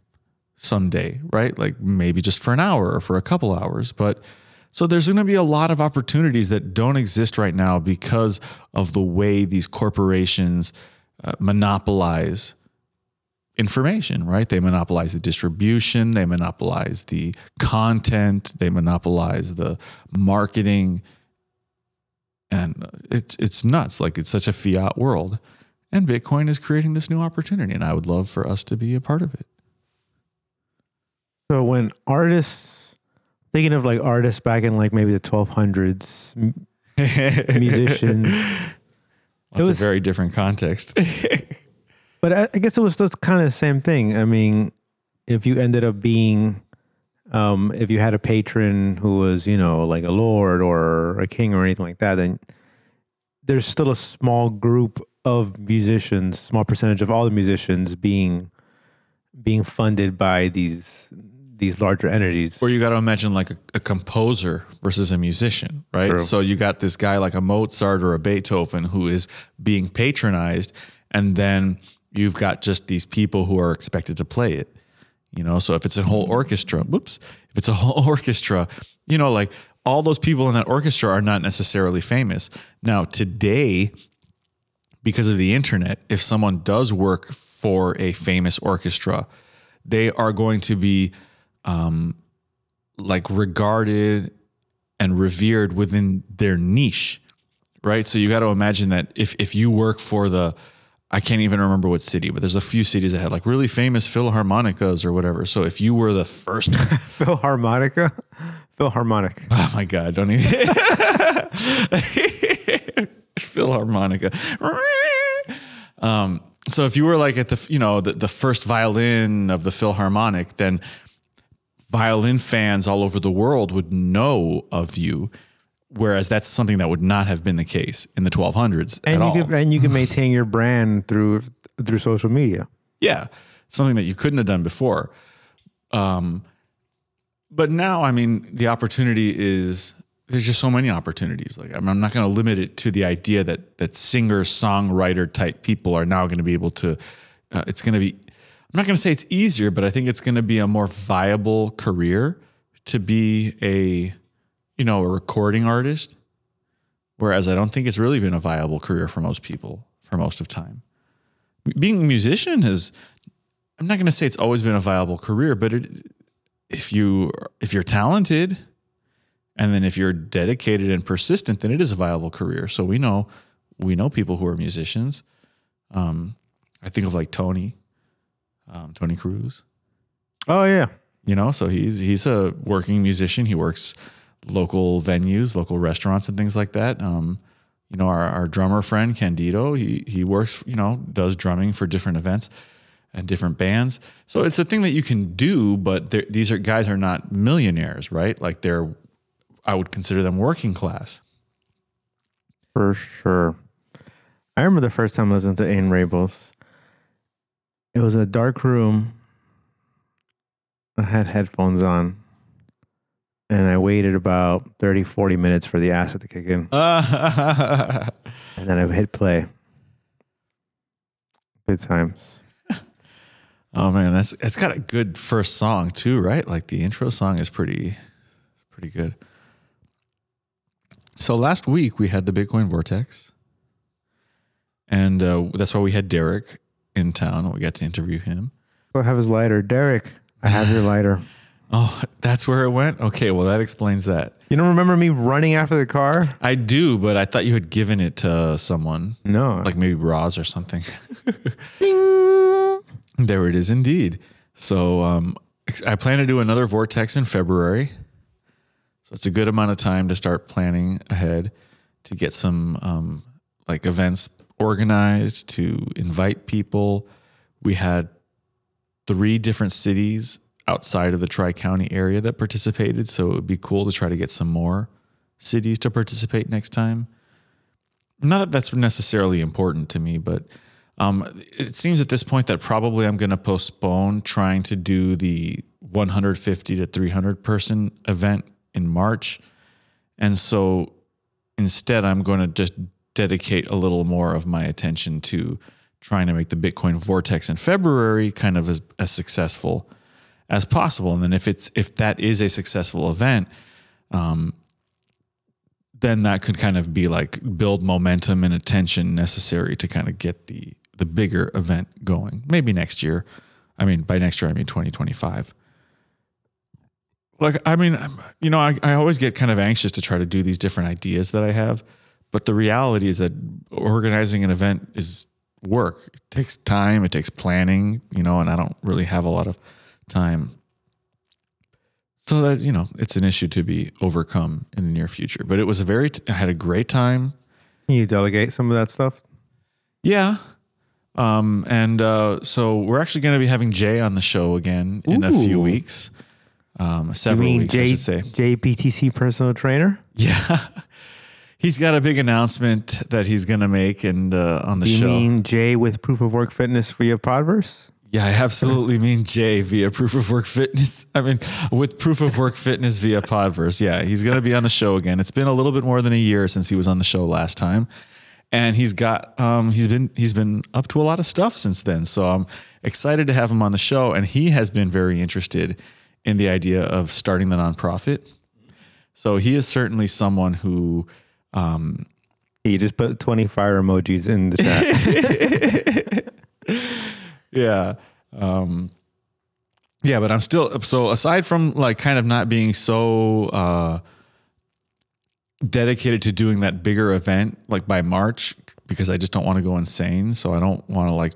someday, right? Like maybe just for an hour or for a couple hours. But so there's going to be a lot of opportunities that don't exist right now because of the way these corporations monopolize information, right? They monopolize the distribution, they monopolize the content, they monopolize the marketing. And it's nuts. Like it's such a fiat world. And Bitcoin is creating this new opportunity. And I would love for us to be a part of it. So when artists, thinking of like artists back in like maybe the 1200s, musicians. That's a very different context. But I guess it was still kind of the same thing. I mean, if you ended up being, if you had a patron who was, you know, like a lord or a king or anything like that, then there's still a small group of musicians, small percentage of all the musicians being funded by these larger entities. Or you got to imagine like a composer versus a musician, right? True. So you got this guy like a Mozart or a Beethoven who is being patronized, and then you've got just these people who are expected to play it, you know? So if it's a whole orchestra, you know, like all those people in that orchestra are not necessarily famous. Now today, because of the internet, if someone does work for a famous orchestra, they are going to be like regarded and revered within their niche, right? So you got to imagine that if you work for the, I can't even remember what city, but there's a few cities that had like really famous Philharmonicas or whatever. So if you were the first Philharmonic. Oh my God. Don't even Philharmonica. So if you were like at the, you know, the first violin of the Philharmonic, then violin fans all over the world would know of you. Whereas that's something that would not have been the case in the 1200s and you can maintain your brand through social media. Yeah. Something that you couldn't have done before. But now, I mean, the opportunity is, there's just so many opportunities. Like, I'm not going to limit it to the idea that singer, songwriter type people are now going to be able to, I'm not going to say it's easier, but I think it's going to be a more viable career to be a recording artist, whereas I don't think it's really been a viable career for most people for most of time. Being a musician I'm not going to say it's always been a viable career, but if you're talented and then if you're dedicated and persistent, then it is a viable career. So we know people who are musicians. I think of like Tony Cruz. Oh yeah. So he's a working musician. He works local venues, local restaurants and things like that. Our drummer friend Candido, he works, does drumming for different events and different bands. So it's a thing that you can do, but these guys are not millionaires, right? Like I would consider them working class. For sure. I remember the first time I listened to In Rainbows. It was a dark room. I had headphones on. And I waited about 30, 40 minutes for the acid to kick in. And then I hit play. Good times. Oh, man. It's got a good first song, too, right? Like the intro song is pretty good. So last week we had the Bitcoin Vortex. And that's why we had Derek in town. We got to interview him. I have his lighter. Derek, I have your lighter. Oh, that's where it went? Okay, well, that explains that. You don't remember me running after the car? I do, but I thought you had given it to someone. No. Like maybe Roz or something. Ding! There it is indeed. So I plan to do another Vortex in February. So it's a good amount of time to start planning ahead, to get some events organized, to invite people. We had 3 different cities outside of the Tri-County area that participated. So it would be cool to try to get some more cities to participate next time. Not that that's necessarily important to me, but it seems at this point that probably I'm going to postpone trying to do the 150 to 300 person event in March. And so instead, I'm going to just dedicate a little more of my attention to trying to make the Bitcoin Vortex in February kind of as successful as possible. And then if that is a successful event, then that could kind of be like build momentum and attention necessary to kind of get the bigger event going. Maybe next year. I mean, by next year, I mean 2025. Like, I mean, I always get kind of anxious to try to do these different ideas that I have, but the reality is that organizing an event is work. It takes time. It takes planning, and I don't really have a lot of time. So that, it's an issue to be overcome in the near future. But it was I had a great time. Can you delegate some of that stuff? Yeah. So we're actually going to be having Jay on the show again in a few weeks. Several weeks, I should say. Jay, BTC personal trainer? Yeah. He's got a big announcement that he's going to make on the show. You mean Jay with Proof of Work Fitness via Podverse? Yeah, I absolutely mean Jay via Proof of Work Fitness. I mean, with Proof of Work Fitness via Podverse. Yeah, he's going to be on the show again. It's been a little bit more than a year since he was on the show last time. And he's got, he's been up to a lot of stuff since then. So I'm excited to have him on the show. And he has been very interested in the idea of starting the nonprofit. So he is certainly someone who, you just put 20 fire emojis in the chat. Yeah. Yeah, but I'm still, so aside from like kind of not being so dedicated to doing that bigger event, like by March, because I just don't want to go insane. So I don't want to like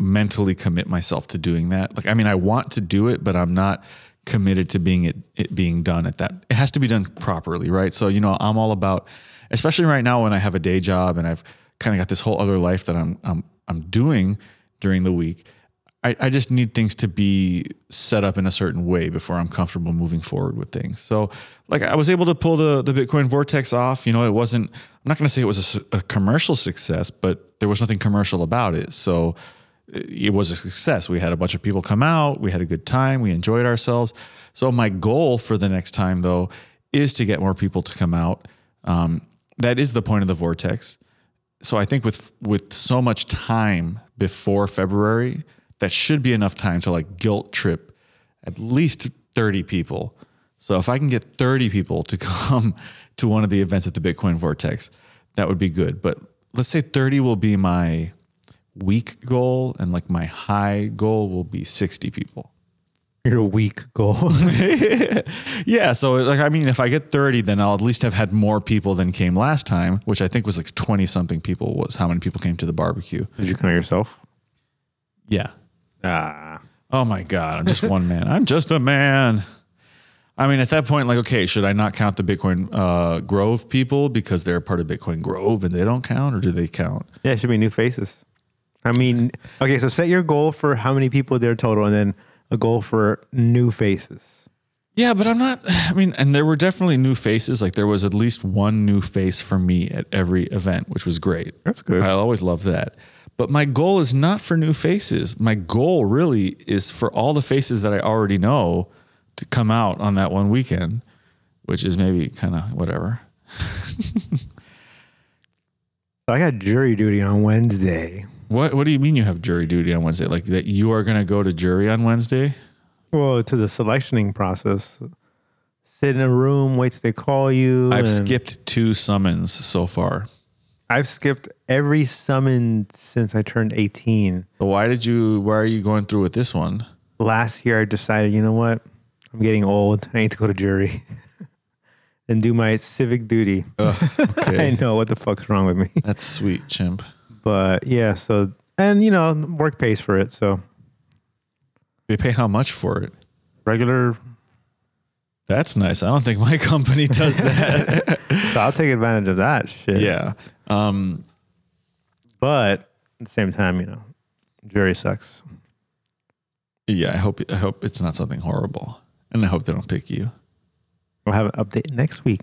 mentally commit myself to doing that. Like, I mean, I want to do it, but I'm not committed to being it being done at that. It has to be done properly. Right. So, I'm all about, especially right now when I have a day job and I've kind of got this whole other life that I'm doing during the week, I just need things to be set up in a certain way before I'm comfortable moving forward with things. So like I was able to pull the Bitcoin Vortex off. You know, it wasn't, I'm not going to say it was a commercial success, but there was nothing commercial about it. So it was a success. We had a bunch of people come out. We had a good time. We enjoyed ourselves. So my goal for the next time though, is to get more people to come out. That is the point of the Vortex. So I think with so much time before February, that should be enough time to like guilt trip at least 30 people. So if I can get 30 people to come to one of the events at the Bitcoin Vortex, that would be good. But let's say 30 will be my weak goal, and like my high goal will be 60 people. Your weak goal. Yeah. So like, I mean, if I get 30, then I'll at least have had more people than came last time, which I think was like 20 something people was how many people came to the barbecue. Did you come yourself? Yeah. Oh my God. I'm just one man. I'm just a man. I mean, at that point, like, okay, should I not count the Bitcoin Grove people because they're part of Bitcoin Grove and they don't count, or do they count? Yeah. It should be new faces. I mean, okay. So set your goal for how many people there total, and then a goal for new faces. Yeah, but I'm not, I mean, and there were definitely new faces. Like there was at least one new face for me at every event, which was great. That's good. I always love that. But my goal is not for new faces. My goal really is for all the faces that I already know to come out on that one weekend, which is maybe kind of whatever. I got jury duty on Wednesday. What do you mean you have jury duty on Wednesday? Like that you are going to go to jury on Wednesday? Well, to the selectioning process. Sit in a room, wait till they call you. I've skipped 2 summons so far. I've skipped every summons since I turned 18. So why are you going through with this one? Last year I decided, you know what? I'm getting old. I need to go to jury and do my civic duty. Okay. I know what the fuck's wrong with me. That's sweet, Chimp. But yeah, so, and you know, work pays for it, so. They pay how much for it? Regular. That's nice. I don't think my company does that. So I'll take advantage of that shit. Yeah. But at the same time, you know, jury sucks. Yeah, I hope it's not something horrible. And I hope they don't pick you. We'll have an update next week.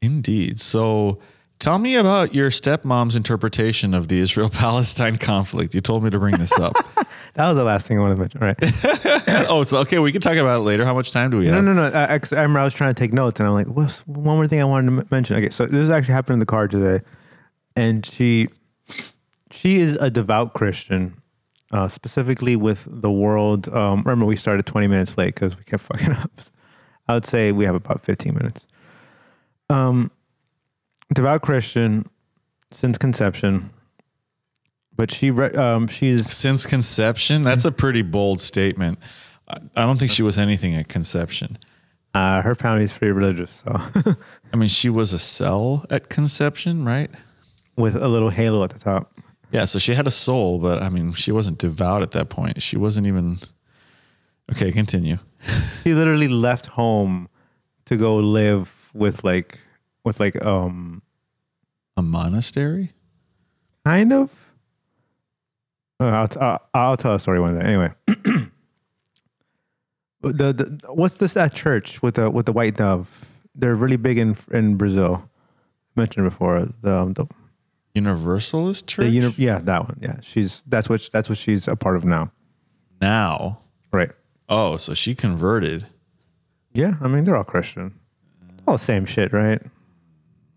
Indeed. So tell me about your stepmom's interpretation of the Israel-Palestine conflict. You told me to bring this up. That was the last thing I wanted to mention. Right. Oh, so okay. We can talk about it later. How much time do we have? No. I remember I was trying to take notes, and I'm like, what's one more thing I wanted to mention? Okay, so this actually happened in the car today, and she is a devout Christian, specifically with the world. Remember, we started 20 minutes late because we kept fucking up. I would say we have about 15 minutes. Devout Christian since conception, but she's since conception. That's a pretty bold statement. I don't think she was anything at conception. Her family's pretty religious, so I mean, she was a cell at conception, right? With a little halo at the top. Yeah, so she had a soul, but I mean, she wasn't devout at that point. She wasn't even. Okay, continue. She literally left home to go live with a monastery? Kind of. I'll tell a story one day. Anyway. What's this, that church with the white dove? They're really big in Brazil. I mentioned it before. The Universalist Church? Yeah, that one. Yeah. That's what she's a part of now. Now? Right. Oh, so she converted. Yeah. I mean, they're all Christian. All the same shit, right?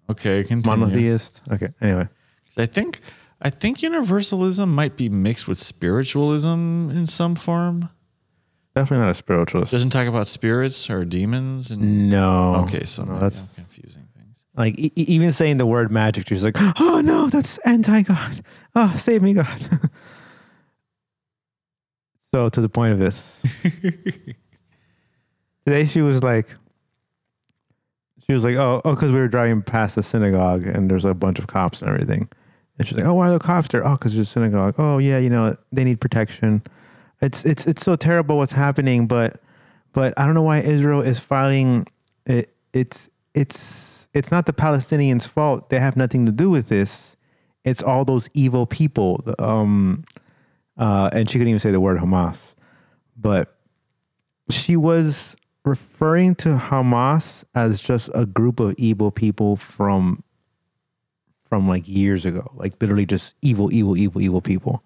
Okay, continue. Monotheist. Okay, anyway. I think universalism might be mixed with spiritualism in some form. Definitely not a spiritualist. Doesn't talk about spirits or demons? No. Okay, so no, that's I'm confusing things. Like even saying the word magic, she's like, oh no, that's anti-God. Oh, save me, God. So to the point of this. Today she was like, oh, because we were driving past the synagogue and there's a bunch of cops and everything. And she's like, oh, why are the cops there? Oh, because there's a synagogue. Oh, yeah, you know, they need protection. It's so terrible what's happening, but I don't know why Israel is fighting. It's not the Palestinians' fault. They have nothing to do with this. It's all those evil people. and she couldn't even say the word Hamas, but she was referring to Hamas as just a group of evil people from like years ago, like literally just evil people.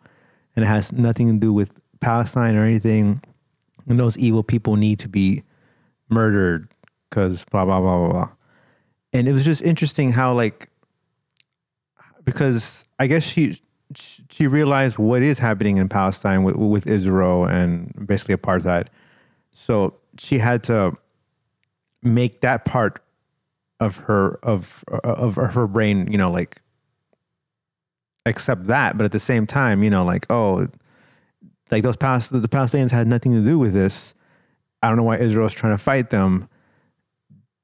And it has nothing to do with Palestine or anything. And those evil people need to be murdered because blah, blah, blah, blah, blah. And it was just interesting how, like, because I guess she realized what is happening in Palestine with Israel and basically apartheid. So she had to make that part of her brain, you know, like, accept that. But at the same time, you know, like, oh, like the Palestinians had nothing to do with this. I don't know why Israel is trying to fight them.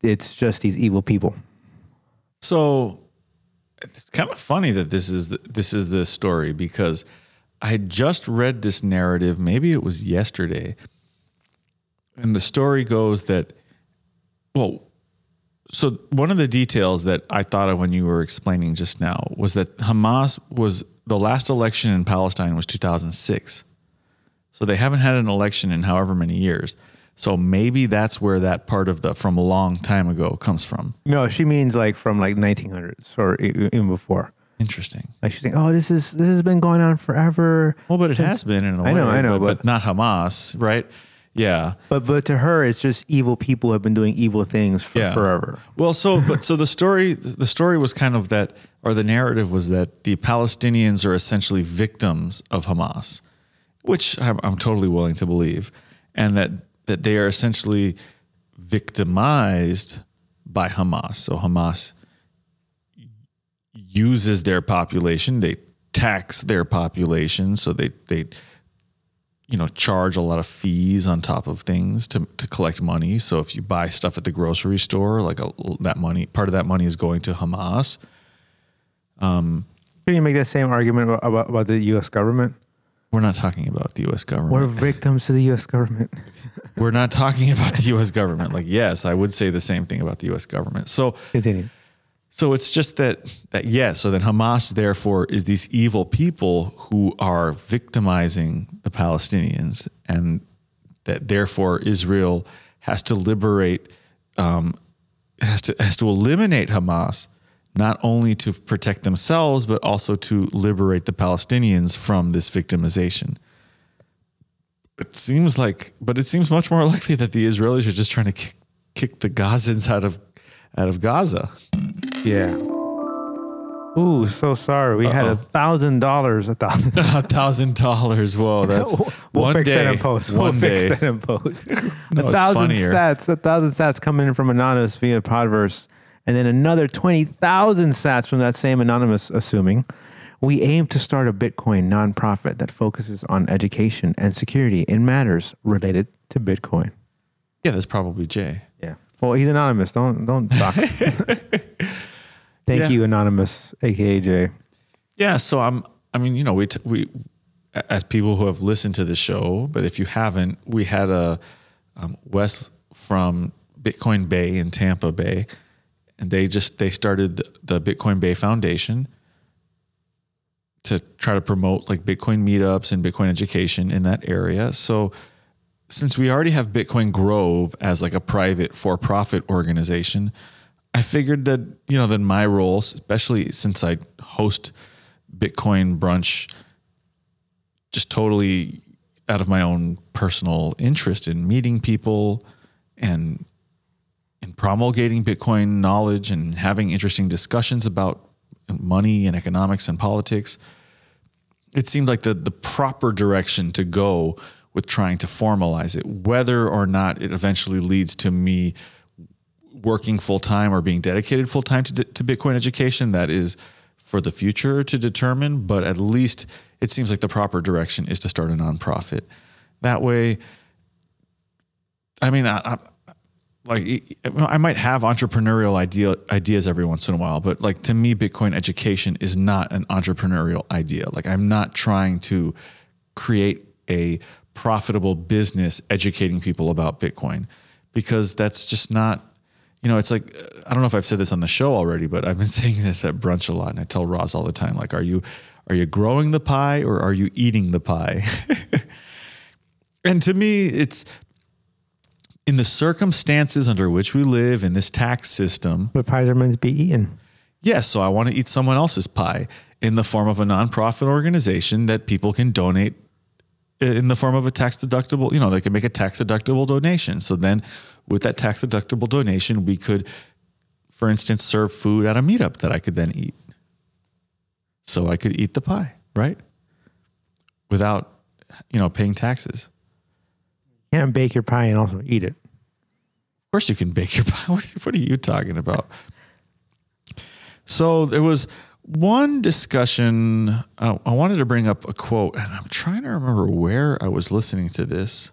It's just these evil people. So it's kind of funny that this is the story, because I just read this narrative. Maybe it was yesterday. And the story goes that, well, so one of the details that I thought of when you were explaining just now was that Hamas was, the last election in Palestine was 2006. So they haven't had an election in however many years. So maybe that's where that part of the from a long time ago comes from. No, she means like from like 1900s or even before. Interesting. Like she's saying, oh, this has been going on forever. Well, but it has been in a way. I know. But not Hamas, right? Yeah. But to her, it's just evil people have been doing evil things forever. Well, so the story was kind of that, or the narrative was that the Palestinians are essentially victims of Hamas, which I'm totally willing to believe, and that they are essentially victimized by Hamas. So Hamas uses their population, they tax their population, so they you know, charge a lot of fees on top of things to collect money. So if you buy stuff at the grocery store, like that money, part of that money is going to Hamas. Can you make that same argument about the U.S. government? We're not talking about the U.S. government. We're victims to the U.S. government. We're not talking about the U.S. government. Like, yes, I would say the same thing about the U.S. government. So continue. So it's just that yes. So then Hamas, therefore, is these evil people who are victimizing the Palestinians, and that therefore Israel has to liberate, has to eliminate Hamas, not only to protect themselves but also to liberate the Palestinians from this victimization. It seems much more likely that the Israelis are just trying to kick the Gazans out of Gaza. Yeah. Ooh, so sorry. We had $1,000 $1,000. Whoa, that's we'll fix that in post. We'll fix that in post. No, $1,000 sats coming in from anonymous via Podverse, and then another 20,000 sats from that same anonymous. Assuming we aim to start a Bitcoin nonprofit that focuses on education and security in matters related to Bitcoin. Yeah, that's probably Jay. Yeah. Well, he's anonymous. Don't dox. Thank you, anonymous, aka Jay. Yeah. So we as people who have listened to the show, but if you haven't, we had a Wes from Bitcoin Bay in Tampa Bay, and they started the Bitcoin Bay Foundation to try to promote like Bitcoin meetups and Bitcoin education in that area. So since we already have Bitcoin Grove as like a private for-profit organization, I figured that, you know, then my role, especially since I host Bitcoin Brunch just totally out of my own personal interest in meeting people and in promulgating Bitcoin knowledge and having interesting discussions about money and economics and politics, it seemed like the proper direction to go with trying to formalize it, whether or not it eventually leads to me working full-time or being dedicated full-time to Bitcoin education. That is for the future to determine, but at least it seems like the proper direction is to start a nonprofit. That way, I mean, I might have entrepreneurial ideas every once in a while, but like to me, Bitcoin education is not an entrepreneurial idea. Like I'm not trying to create a profitable business educating people about Bitcoin, because that's just not, you know, it's like, I don't know if I've said this on the show already, but I've been saying this at brunch a lot, and I tell Roz all the time, like, are you Are you growing the pie or are you eating the pie? And to me, it's in the circumstances under which we live in this tax system. But pies are meant to be eaten. Yes. Yeah, so I want to eat someone else's pie in the form of a nonprofit organization that people can donate in the form of a tax deductible, you know, they can make a tax deductible donation. So then with that tax deductible donation, we could, for instance, serve food at a meetup that I could then eat. So I could eat the pie, right? Without, you know, paying taxes. You can't bake your pie and also eat it. Of course you can bake your pie. What are you talking about? So there was one discussion. I wanted to bring up a quote, and I'm trying to remember where I was listening to this.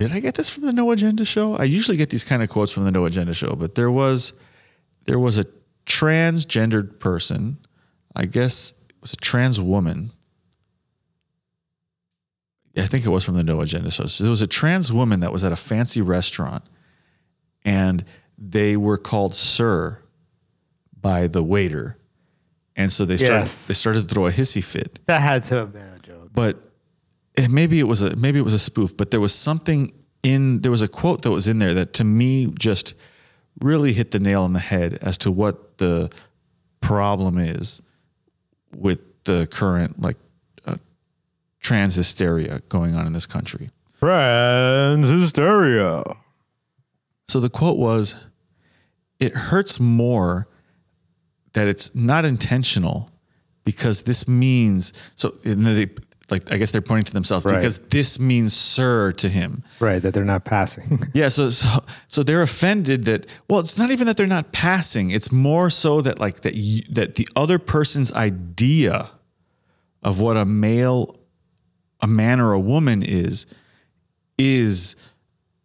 Did I get this from the No Agenda show? I usually get these kind of quotes from the No Agenda show, but there was a transgendered person, I guess it was a trans woman. I think it was from the No Agenda show. So there was a trans woman that was at a fancy restaurant, and they were called sir by the waiter. And so they started to throw a hissy fit. That had to have been a joke. But maybe it was a spoof, but there was something in, there was a quote that was in there that to me just really hit the nail on the head as to what the problem is with the current trans hysteria going on in this country. Trans hysteria. So the quote was, "It hurts more that it's not intentional because this means," so I guess they're pointing to themselves, right, because this means sir to him. Right, that they're not passing. Yeah, so they're offended that, well, it's not even that they're not passing. It's more so that that the other person's idea of what a male, a man or a woman is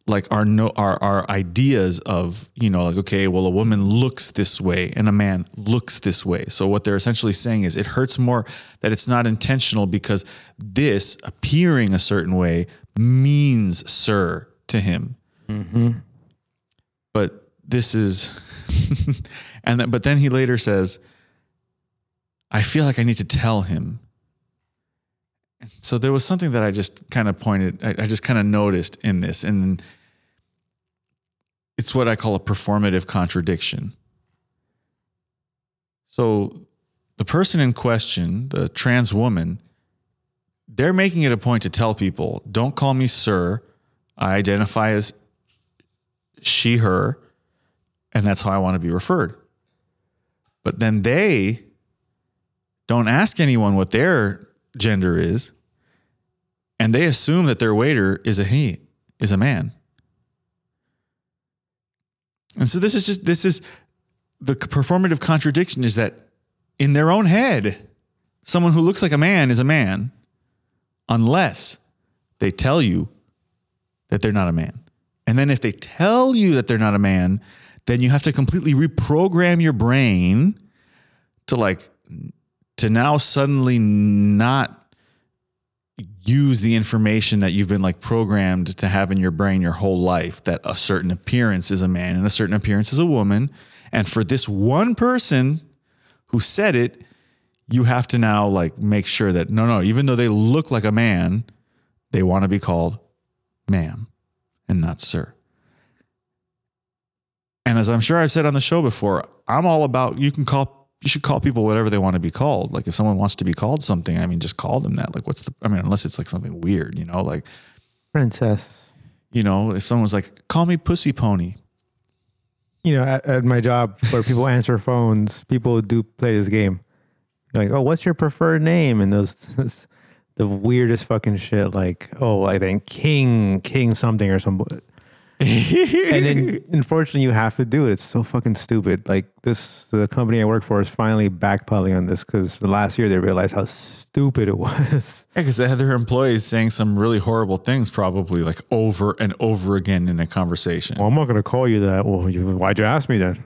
like our ideas of, you know, like, okay, well, a woman looks this way and a man looks this way. So what they're essentially saying is it hurts more that it's not intentional because this appearing a certain way means sir to him. Mm-hmm. But this is, but then he later says, I feel like I need to tell him. So there was something that I just kind of noticed in this, and it's what I call a performative contradiction. So the person in question, the trans woman, they're making it a point to tell people, don't call me sir. I identify as she, her, and that's how I want to be referred. But then they don't ask anyone what their gender is, and they assume that their waiter is a man. And so this is the performative contradiction, is that in their own head, someone who looks like a man is a man, unless they tell you that they're not a man. And then if they tell you that they're not a man, then you have to completely reprogram your brain to now suddenly not use the information that you've been programmed to have in your brain your whole life, that a certain appearance is a man and a certain appearance is a woman. And for this one person who said it, you have to now make sure that no, even though they look like a man, they want to be called ma'am and not sir. And as I'm sure I've said on the show before, I'm all about, you should call people whatever they want to be called. If someone wants to be called something, just call them that. Unless it's something weird, princess, if someone's call me pussy pony, at my job where people answer phones, people do play this game. Oh, what's your preferred name? And those the weirdest fucking shit. I think king something or something. And then, unfortunately, you have to do it. It's so fucking stupid. The company I work for is finally backpedaling on this because the last year they realized how stupid it was. Yeah, because they had their employees saying some really horrible things, probably over and over again in a conversation. Well, I'm not going to call you that. Well, why'd you ask me that?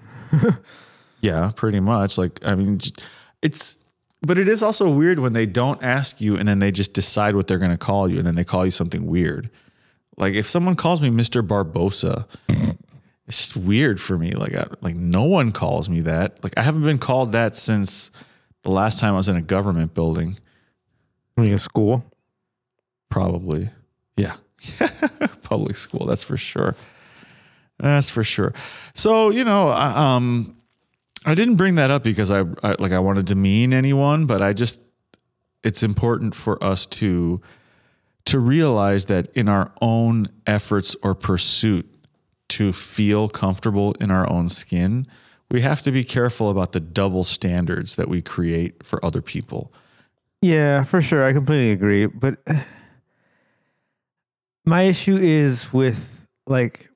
Yeah, pretty much. But it is also weird when they don't ask you and then they just decide what they're going to call you and then they call you something weird. If someone calls me Mr. Barbosa, it's just weird for me. Like no one calls me that. Like I haven't been called that since the last time I was in a government building. Like a school? Probably. Yeah. Public school. That's for sure. That's for sure. So, you know, I didn't bring that up because I wanted to demean anyone, but it's important for us to realize that in our own efforts or pursuit to feel comfortable in our own skin, we have to be careful about the double standards that we create for other people. Yeah, for sure. I completely agree. But my issue is with like,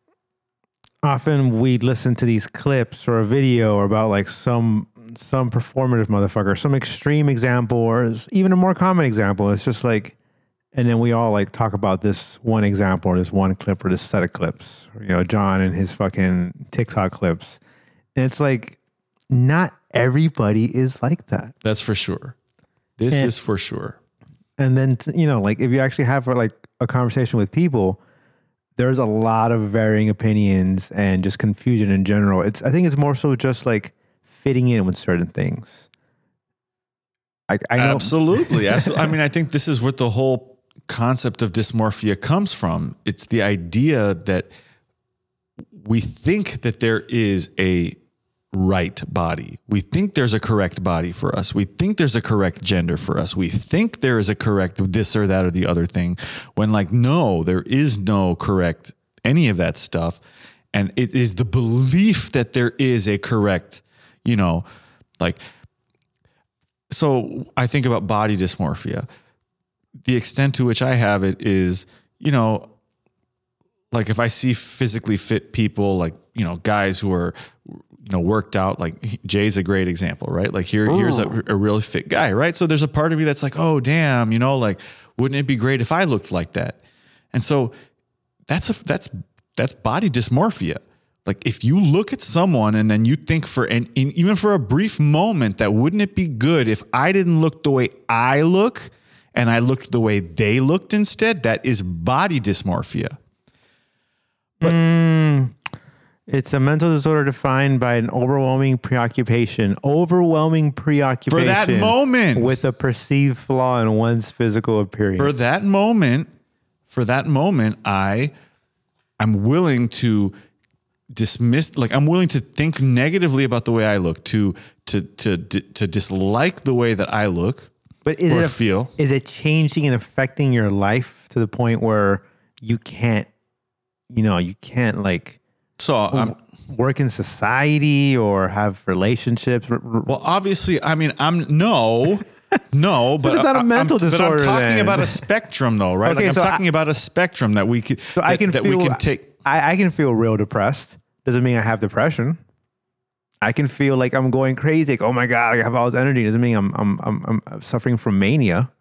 often we listen to these clips or a video about like some performative motherfucker, some extreme example, or even a more common example. It's just like, and then we all like talk about this one example or this one clip or this set of clips, or, you know, John and his fucking TikTok clips. And it's like, not everybody is like that. That's for sure. This is for sure. And then, you know, like if you actually have like a conversation with people, there's a lot of varying opinions and just confusion in general. I think it's more so just like fitting in with certain things. I know. Absolutely. Absolutely. I mean, I think this is what the whole concept of dysmorphia comes from. It's the idea that we think that there is a right body. We think there's a correct body for us. We think there's a correct gender for us. We think there is a correct this or that or the other thing, when like, no, there is no correct any of that stuff. And it is the belief that there is a correct, you know, like, so I think about body dysmorphia. The extent to which I have it is, you know, like if I see physically fit people, like, you know, guys who are, you know, worked out, like Jay's a great example, right? Like here's a really fit guy, right? So there's a part of me that's like, oh damn, you know, like, wouldn't it be great if I looked like that? And so that's body dysmorphia. Like if you look at someone and then you think even for a brief moment that wouldn't it be good if I didn't look the way I look and I looked the way they looked instead, that is body dysmorphia. But it's a mental disorder defined by an overwhelming preoccupation for that moment with a perceived flaw in one's physical appearance. For that moment, I'm willing to dismiss, like I'm willing to think negatively about the way I look, to dislike the way that I look. But is it changing and affecting your life to the point where you can't like, so I'm work in society or have relationships? Well, obviously, I mean, but it's not a mental disorder. But I'm talking about a spectrum though, right? Okay, like I'm talking about a spectrum that we could, so that, I can that feel, we can take. I can feel real depressed. Doesn't mean I have depression. I can feel like I'm going crazy. Like, oh my God, I have all this energy. Doesn't mean I'm suffering from mania.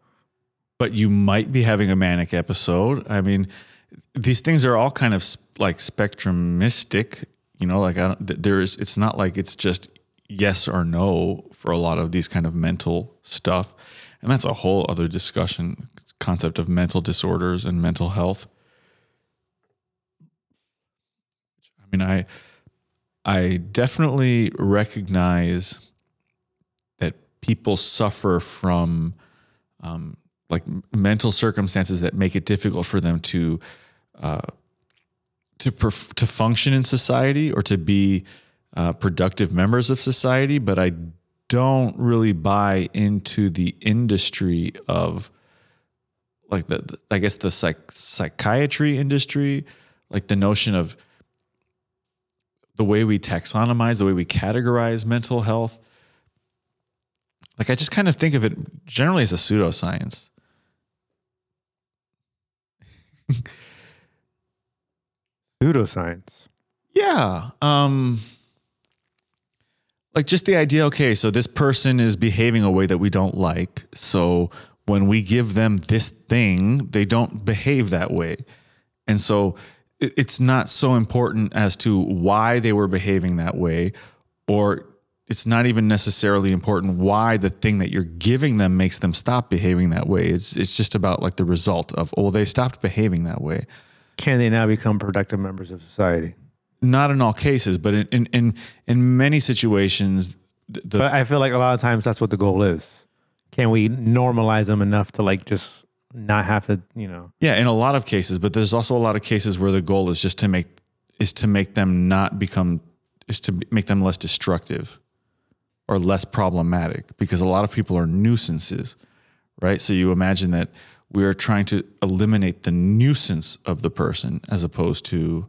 But you might be having a manic episode. I mean, these things are all kind of like spectrumistic, you know, like it's not like it's just yes or no for a lot of these kind of mental stuff. And that's a whole other discussion, concept of mental disorders and mental health. I mean, I definitely recognize that people suffer from like mental circumstances that make it difficult for them to function in society or to be productive members of society. But I don't really buy into the industry of like psychiatry industry, like the notion of the way we taxonomize, the way we categorize mental health. Like I just kind of think of it generally as a pseudoscience. Pseudoscience. Yeah. Like just the idea, okay, so this person is behaving a way that we don't like. So when we give them this thing, they don't behave that way. And so it's not so important as to why they were behaving that way, or it's not even necessarily important why the thing that you're giving them makes them stop behaving that way. It's just about like the result of, oh, well, they stopped behaving that way. Can they now become productive members of society? not in all cases, but in many situations. But I feel like a lot of times that's what the goal is. Can we normalize them enough to like just not have to, you know? Yeah, in a lot of cases, but there's also a lot of cases where the goal is just to make them less destructive or less problematic, because a lot of people are nuisances, right? So you imagine that we are trying to eliminate the nuisance of the person as opposed to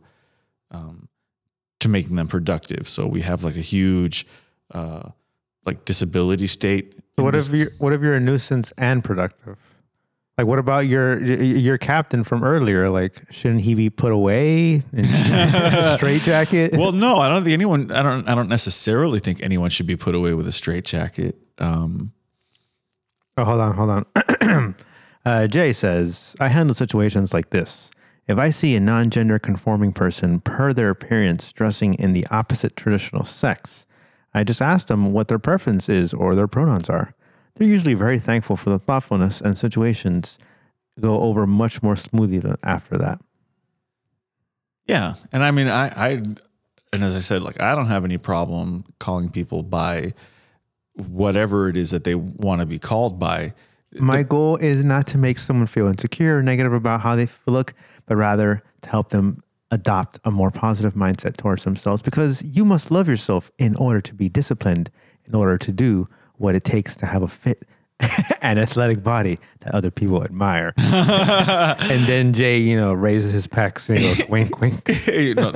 making them productive. So we have like a huge like disability state. So what if you're a nuisance and productive? Like, what about your captain from earlier? Like, shouldn't he be put away in a straitjacket? Well, no, I don't necessarily think anyone should be put away with a straitjacket. Oh, hold on. Jay says, I handle situations like this. If I see a non-gender conforming person per their appearance dressing in the opposite traditional sex, I just ask them what their preference is or their pronouns are. They're usually very thankful for the thoughtfulness, and situations go over much more smoothly after that. Yeah. And I mean, and as I said, like, I don't have any problem calling people by whatever it is that they want to be called by. My goal is not to make someone feel insecure or negative about how they look, but rather to help them adopt a more positive mindset towards themselves, because you must love yourself in order to be disciplined, in order to do what it takes to have a fit and athletic body that other people admire. And then Jay, you know, raises his pecs and he goes, wink, wink. No,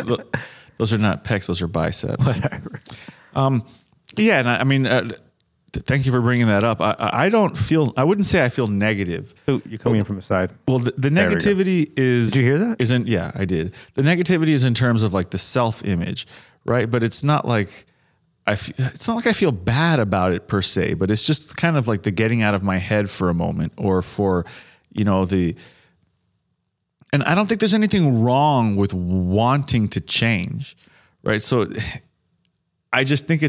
those are not pecs. Those are biceps. Whatever. Yeah. And I mean, thank you for bringing that up. I wouldn't say I feel negative. Ooh, you're coming in from the side. Well, the negativity is... Did you hear that? Yeah, I did. The negativity is in terms of like the self-image, right? But it's not like... it's not like I feel bad about it per se, but it's just kind of like the getting out of my head for a moment, or for, you know, and I don't think there's anything wrong with wanting to change, right? So I just think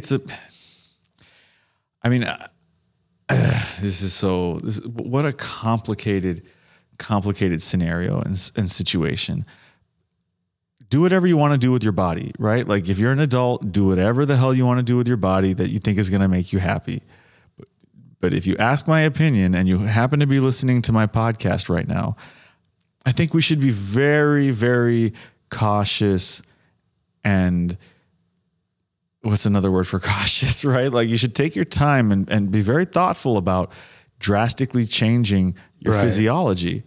what a complicated scenario and situation. Do whatever you want to do with your body, right? Like, if you're an adult, do whatever the hell you want to do with your body that you think is going to make you happy. But if you ask my opinion and you happen to be listening to my podcast right now, I think we should be very, very cautious. And what's another word for cautious, right? Like, you should take your time and be very thoughtful about drastically changing your physiology.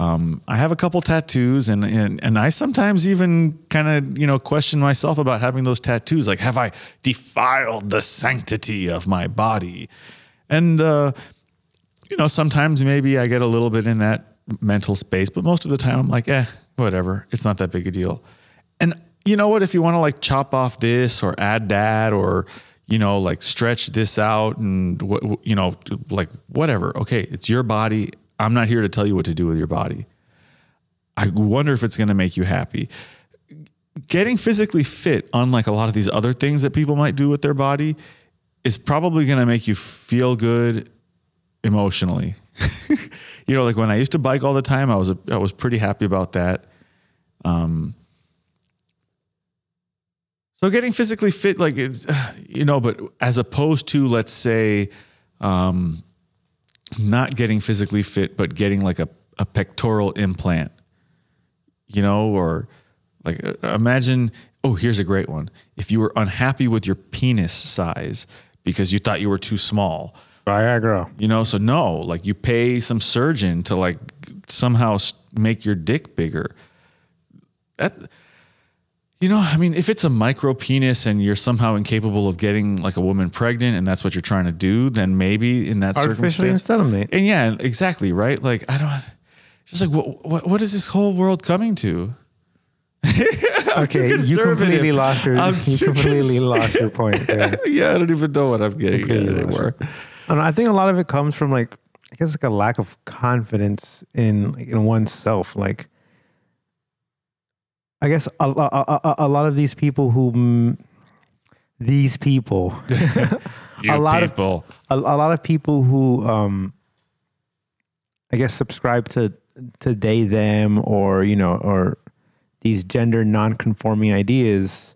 I have a couple tattoos, and I sometimes even kind of, you know, question myself about having those tattoos. Like, have I defiled the sanctity of my body? And, you know, sometimes maybe I get a little bit in that mental space, but most of the time I'm like, whatever. It's not that big a deal. And you know what, if you want to like chop off this or add that, or, you know, like stretch this out and, you know, like whatever. Okay. It's your body. I'm not here to tell you what to do with your body. I wonder if it's going to make you happy. Getting physically fit, unlike a lot of these other things that people might do with their body, is probably going to make you feel good emotionally. You know, like when I used to bike all the time, I was pretty happy about that. So getting physically fit, like, it's, you know, but as opposed to, let's say, not getting physically fit, but getting like a pectoral implant, you know, or like imagine, oh, here's a great one. If you were unhappy with your penis size because you thought you were too small. Viagra. You know, so no, like you pay some surgeon to like somehow make your dick bigger. That, you know, I mean, if it's a micro penis and you're somehow incapable of getting like a woman pregnant and that's what you're trying to do, then maybe in that circumstance. And yeah, exactly. Right. Like, just like, what is this whole world coming to? You completely lost your point. Yeah. Yeah. I don't even know what I'm getting at anymore. And I think a lot of it comes from like, I guess like a lack of confidence in oneself. Like, I guess a lot of these people I guess subscribe to they, them, or, you know, or these gender non-conforming ideas.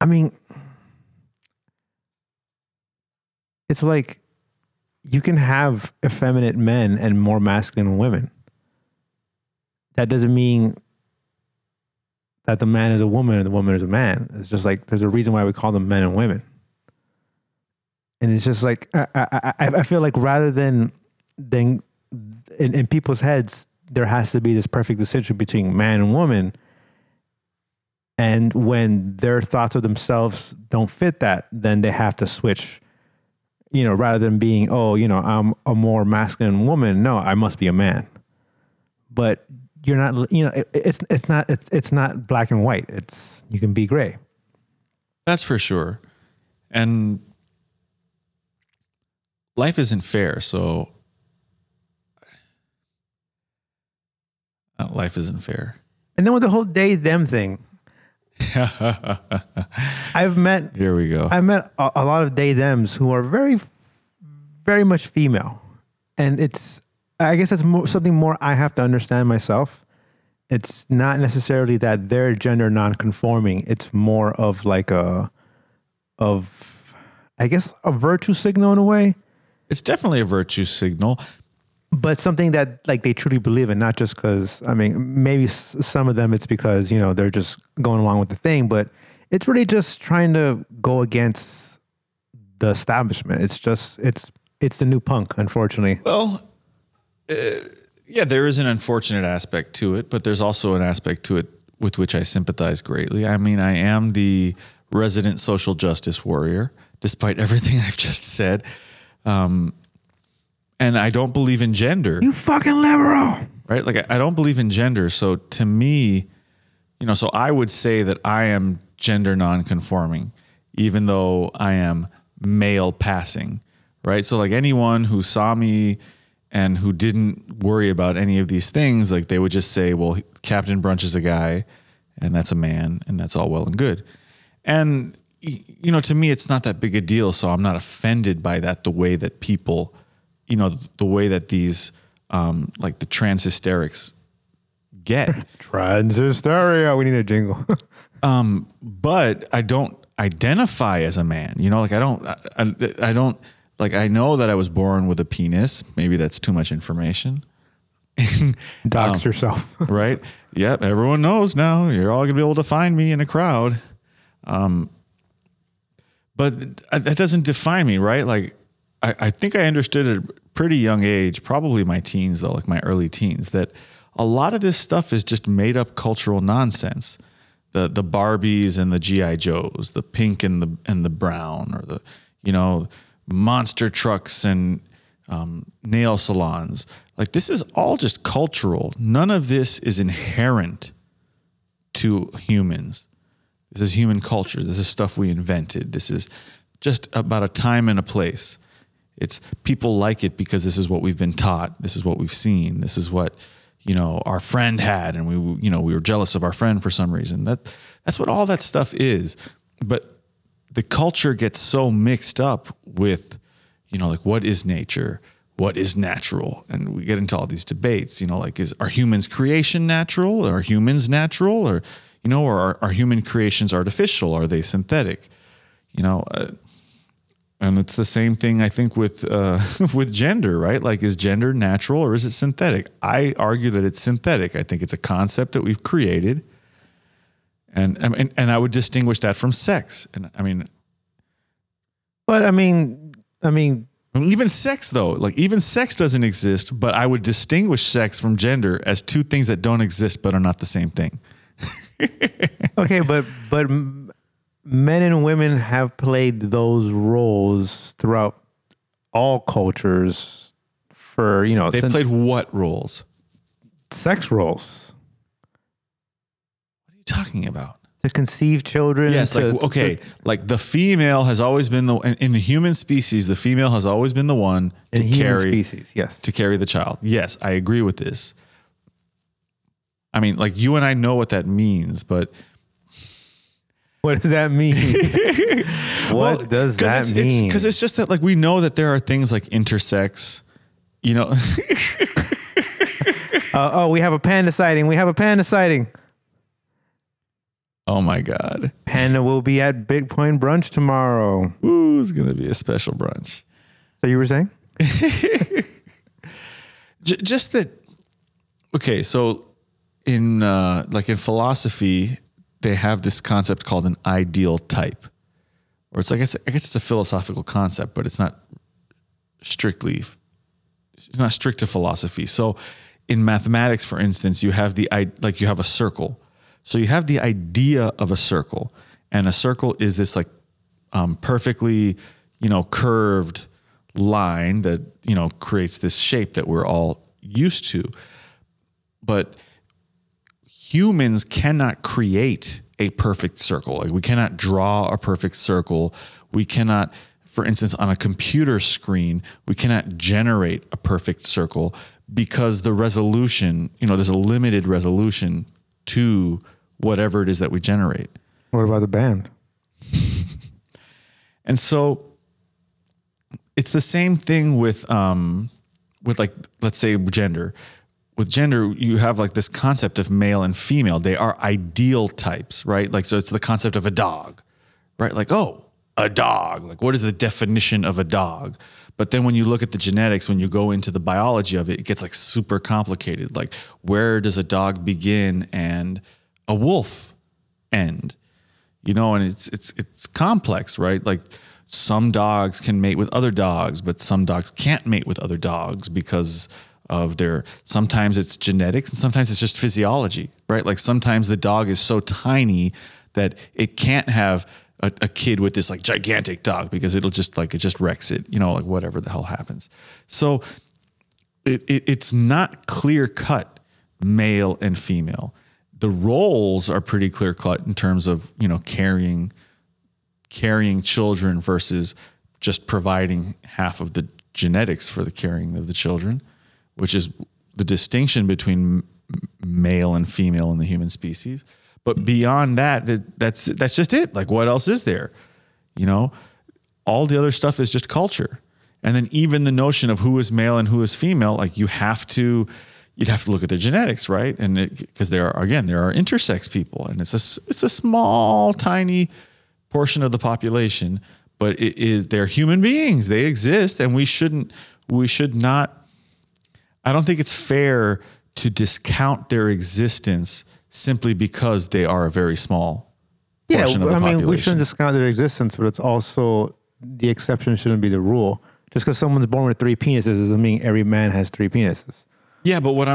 I mean, it's like you can have effeminate men and more masculine women. That doesn't mean that the man is a woman and the woman is a man. It's just like there's a reason why we call them men and women. And it's just like I feel like rather than in people's heads, there has to be this perfect distinction between man and woman. And when their thoughts of themselves don't fit that, then they have to switch, you know, rather than being, oh, you know, I'm a more masculine woman. No, I must be a man. But you're not, you know, it's not black and white. It's, you can be gray. That's for sure. And life isn't fair. So life isn't fair. And then with the whole day them thing, I met a lot of they thems who are very, very much female. And it's, I guess that's something more I have to understand myself. It's not necessarily that they're gender non-conforming. It's more of like a virtue signal in a way. It's definitely a virtue signal. But something that like they truly believe in, not just because, I mean, maybe some of them it's because, you know, they're just going along with the thing, but it's really just trying to go against the establishment. It's just, it's the new punk, unfortunately. Well, yeah, there is an unfortunate aspect to it, but there's also an aspect to it with which I sympathize greatly. I mean, I am the resident social justice warrior, despite everything I've just said. And I don't believe in gender. You fucking liberal. Right? Like, I don't believe in gender. So to me, you know, so I would say that I am gender nonconforming, even though I am male passing. Right? So like anyone who saw me and who didn't worry about any of these things, like they would just say, well, Capt Brunch is a guy and that's a man and that's all well and good. And, you know, to me, it's not that big a deal. So I'm not offended by that the way that people... you know, the way that these, like the trans hysterics get. Trans hysteria. We need a jingle. But I don't identify as a man, you know, like I don't like, I know that I was born with a penis. Maybe that's too much information. Dox yourself. Right. Yep. Everyone knows now. You're all gonna be able to find me in a crowd. But that doesn't define me. Right. Like, I think I understood at a pretty young age, probably my teens though, like my early teens, that a lot of this stuff is just made up cultural nonsense. The Barbies and the G.I. Joes, the pink and the brown, or the, you know, monster trucks and nail salons. Like this is all just cultural. None of this is inherent to humans. This is human culture. This is stuff we invented. This is just about a time and a place. It's people like it because this is what we've been taught. This is what we've seen. This is what, you know, our friend had. And we were jealous of our friend for some reason. That's what all that stuff is. But the culture gets so mixed up with, you know, like what is nature? What is natural? And we get into all these debates, you know, like are humans creation natural? Are humans natural? Or, you know, or are human creations artificial? Are they synthetic? You know, and it's the same thing, I think, with gender, right? Like, is gender natural or is it synthetic? I argue that it's synthetic. I think it's a concept that we've created. And I would distinguish that from sex. And I mean... But, I mean... Even sex, though. Like, even sex doesn't exist, but I would distinguish sex from gender as two things that don't exist but are not the same thing. Okay, but... Men and women have played those roles throughout all cultures for, you know... They played what roles? Sex roles. What are you talking about? To conceive children. Yes, like the female has always been the... In the human species, the female has always been the one to carry... In human species, yes. To carry the child. Yes, I agree with this. I mean, like, you and I know what that means, but... What does that mean? What does that mean? Because it's just that, like, we know that there are things like intersex, you know. Oh, we have a panda sighting. Oh, my God. Panda will be at Bitcoin Brunch tomorrow. Ooh, it's going to be a special brunch. So you were saying? Just that. Okay, so in philosophy, they have this concept called an ideal type. Or it's like, I guess it's a philosophical concept, but it's not strict to philosophy. So in mathematics, for instance, you have a circle. So you have the idea of a circle, and a circle is this like perfectly, curved line that, creates this shape that we're all used to. But humans cannot create a perfect circle. Like, we cannot draw a perfect circle. We cannot, for instance, on a computer screen, we cannot generate a perfect circle because the resolution, there's a limited resolution to whatever it is that we generate. What about the band? And so it's the same thing with like, let's say gender. With gender, you have like this concept of male and female. They are ideal types, right? Like, so it's the concept of a dog, right? Like, oh, a dog. Like, what is the definition of a dog? But then when you look at the genetics, when you go into the biology of it, it gets like super complicated. Like, where does a dog begin and a wolf end? And it's complex, right? Like, some dogs can mate with other dogs, but some dogs can't mate with other dogs because of their, sometimes it's genetics and sometimes it's just physiology, right? Like, sometimes the dog is so tiny that it can't have a kid with this like gigantic dog because it'll just like, it just wrecks it, like whatever the hell happens. So it's not clear cut male and female. The roles are pretty clear cut in terms of, carrying children versus just providing half of the genetics for the carrying of the children, which is the distinction between male and female in the human species. But beyond that, that's just it. Like, what else is there? All the other stuff is just culture. And then even the notion of who is male and who is female, like, you'd have to look at the genetics, right? And because there are intersex people, and it's a small, tiny portion of the population, but they're human beings. They exist, and we should not. I don't think it's fair to discount their existence simply because they are a very small portion of the population. We shouldn't discount their existence, but it's also, the exception shouldn't be the rule. Just because someone's born with three penises doesn't mean every man has three penises. Yeah, but what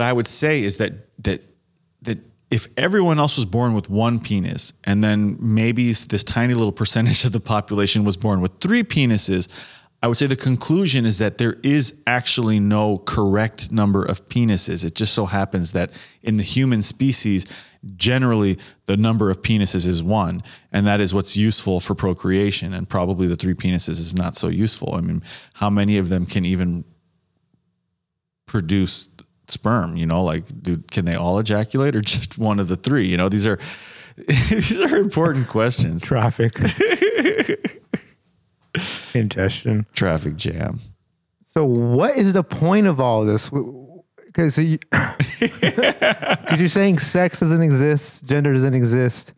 I would say is that if everyone else was born with one penis, and then maybe this tiny little percentage of the population was born with three penises, I would say the conclusion is that there is actually no correct number of penises. It just so happens that in the human species, generally the number of penises is one, and that is what's useful for procreation. And probably the three penises is not so useful. I mean, how many of them can even produce sperm? Can they all ejaculate or just one of the three? These are important questions. Traffic. Ingestion, traffic jam. So what is the point of all this? Because you're saying sex doesn't exist, gender doesn't exist,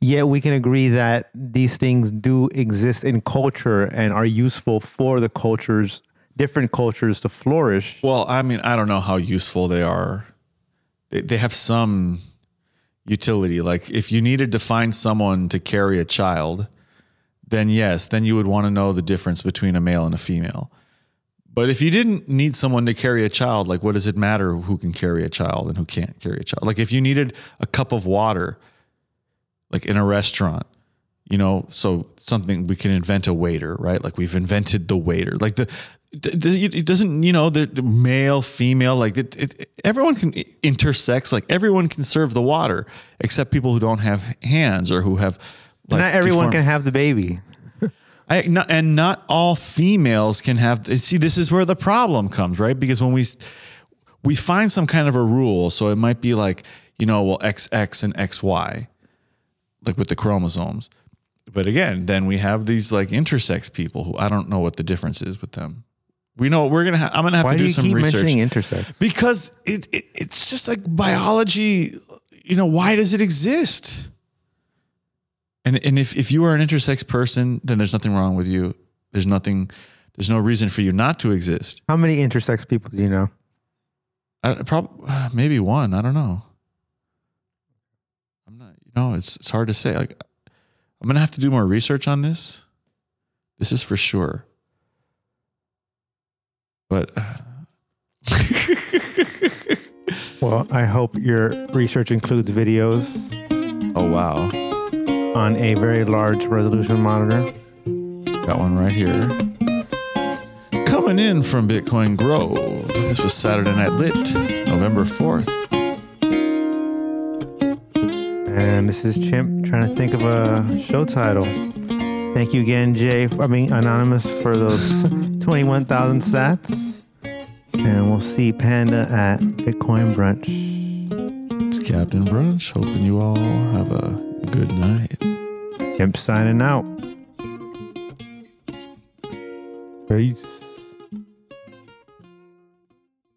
yet we can agree that these things do exist in culture and are useful for the cultures, different cultures, to flourish. Well, I mean, I don't know how useful they are. They have some utility. Like, if you needed to find someone to carry a child, then yes, then you would want to know the difference between a male and a female. But if you didn't need someone to carry a child, like, what does it matter who can carry a child and who can't carry a child? Like, if you needed a cup of water, like in a restaurant, so something, we can invent a waiter, right? Like, we've invented the waiter. Like, it doesn't, the male, female, like everyone can intersex, like everyone can serve the water except people who don't have hands or who have, like, not everyone can have the baby. And not all females can have. See, this is where the problem comes, right? Because when we find some kind of a rule, so it might be like, XX and XY, like with the chromosomes. But again, then we have these like intersex people who, I don't know what the difference is with them. We know we're gonna. I'm gonna have to do some research. Why do you keep mentioning intersex? Because it's just like biology. You know, why does it exist? And if you are an intersex person, then there's nothing wrong with you. There's nothing. There's no reason for you not to exist. How many intersex people do you know? Maybe one. I don't know. I'm not. You know, it's hard to say. Like, I'm gonna have to do more research on this. This is for sure. But well, I hope your research includes videos. Oh, wow. On a very large resolution monitor. Got one right here. Coming in from Bitcoin Grove. This was Saturday Night Lit, November 4th. And this is Chimp trying to think of a show title. Thank you again, Jay. Anonymous for those 21,000 sats. And we'll see Panda at Bitcoin Brunch. It's Capt Brunch. Hoping you all have a good night. Chimp signing out. Peace.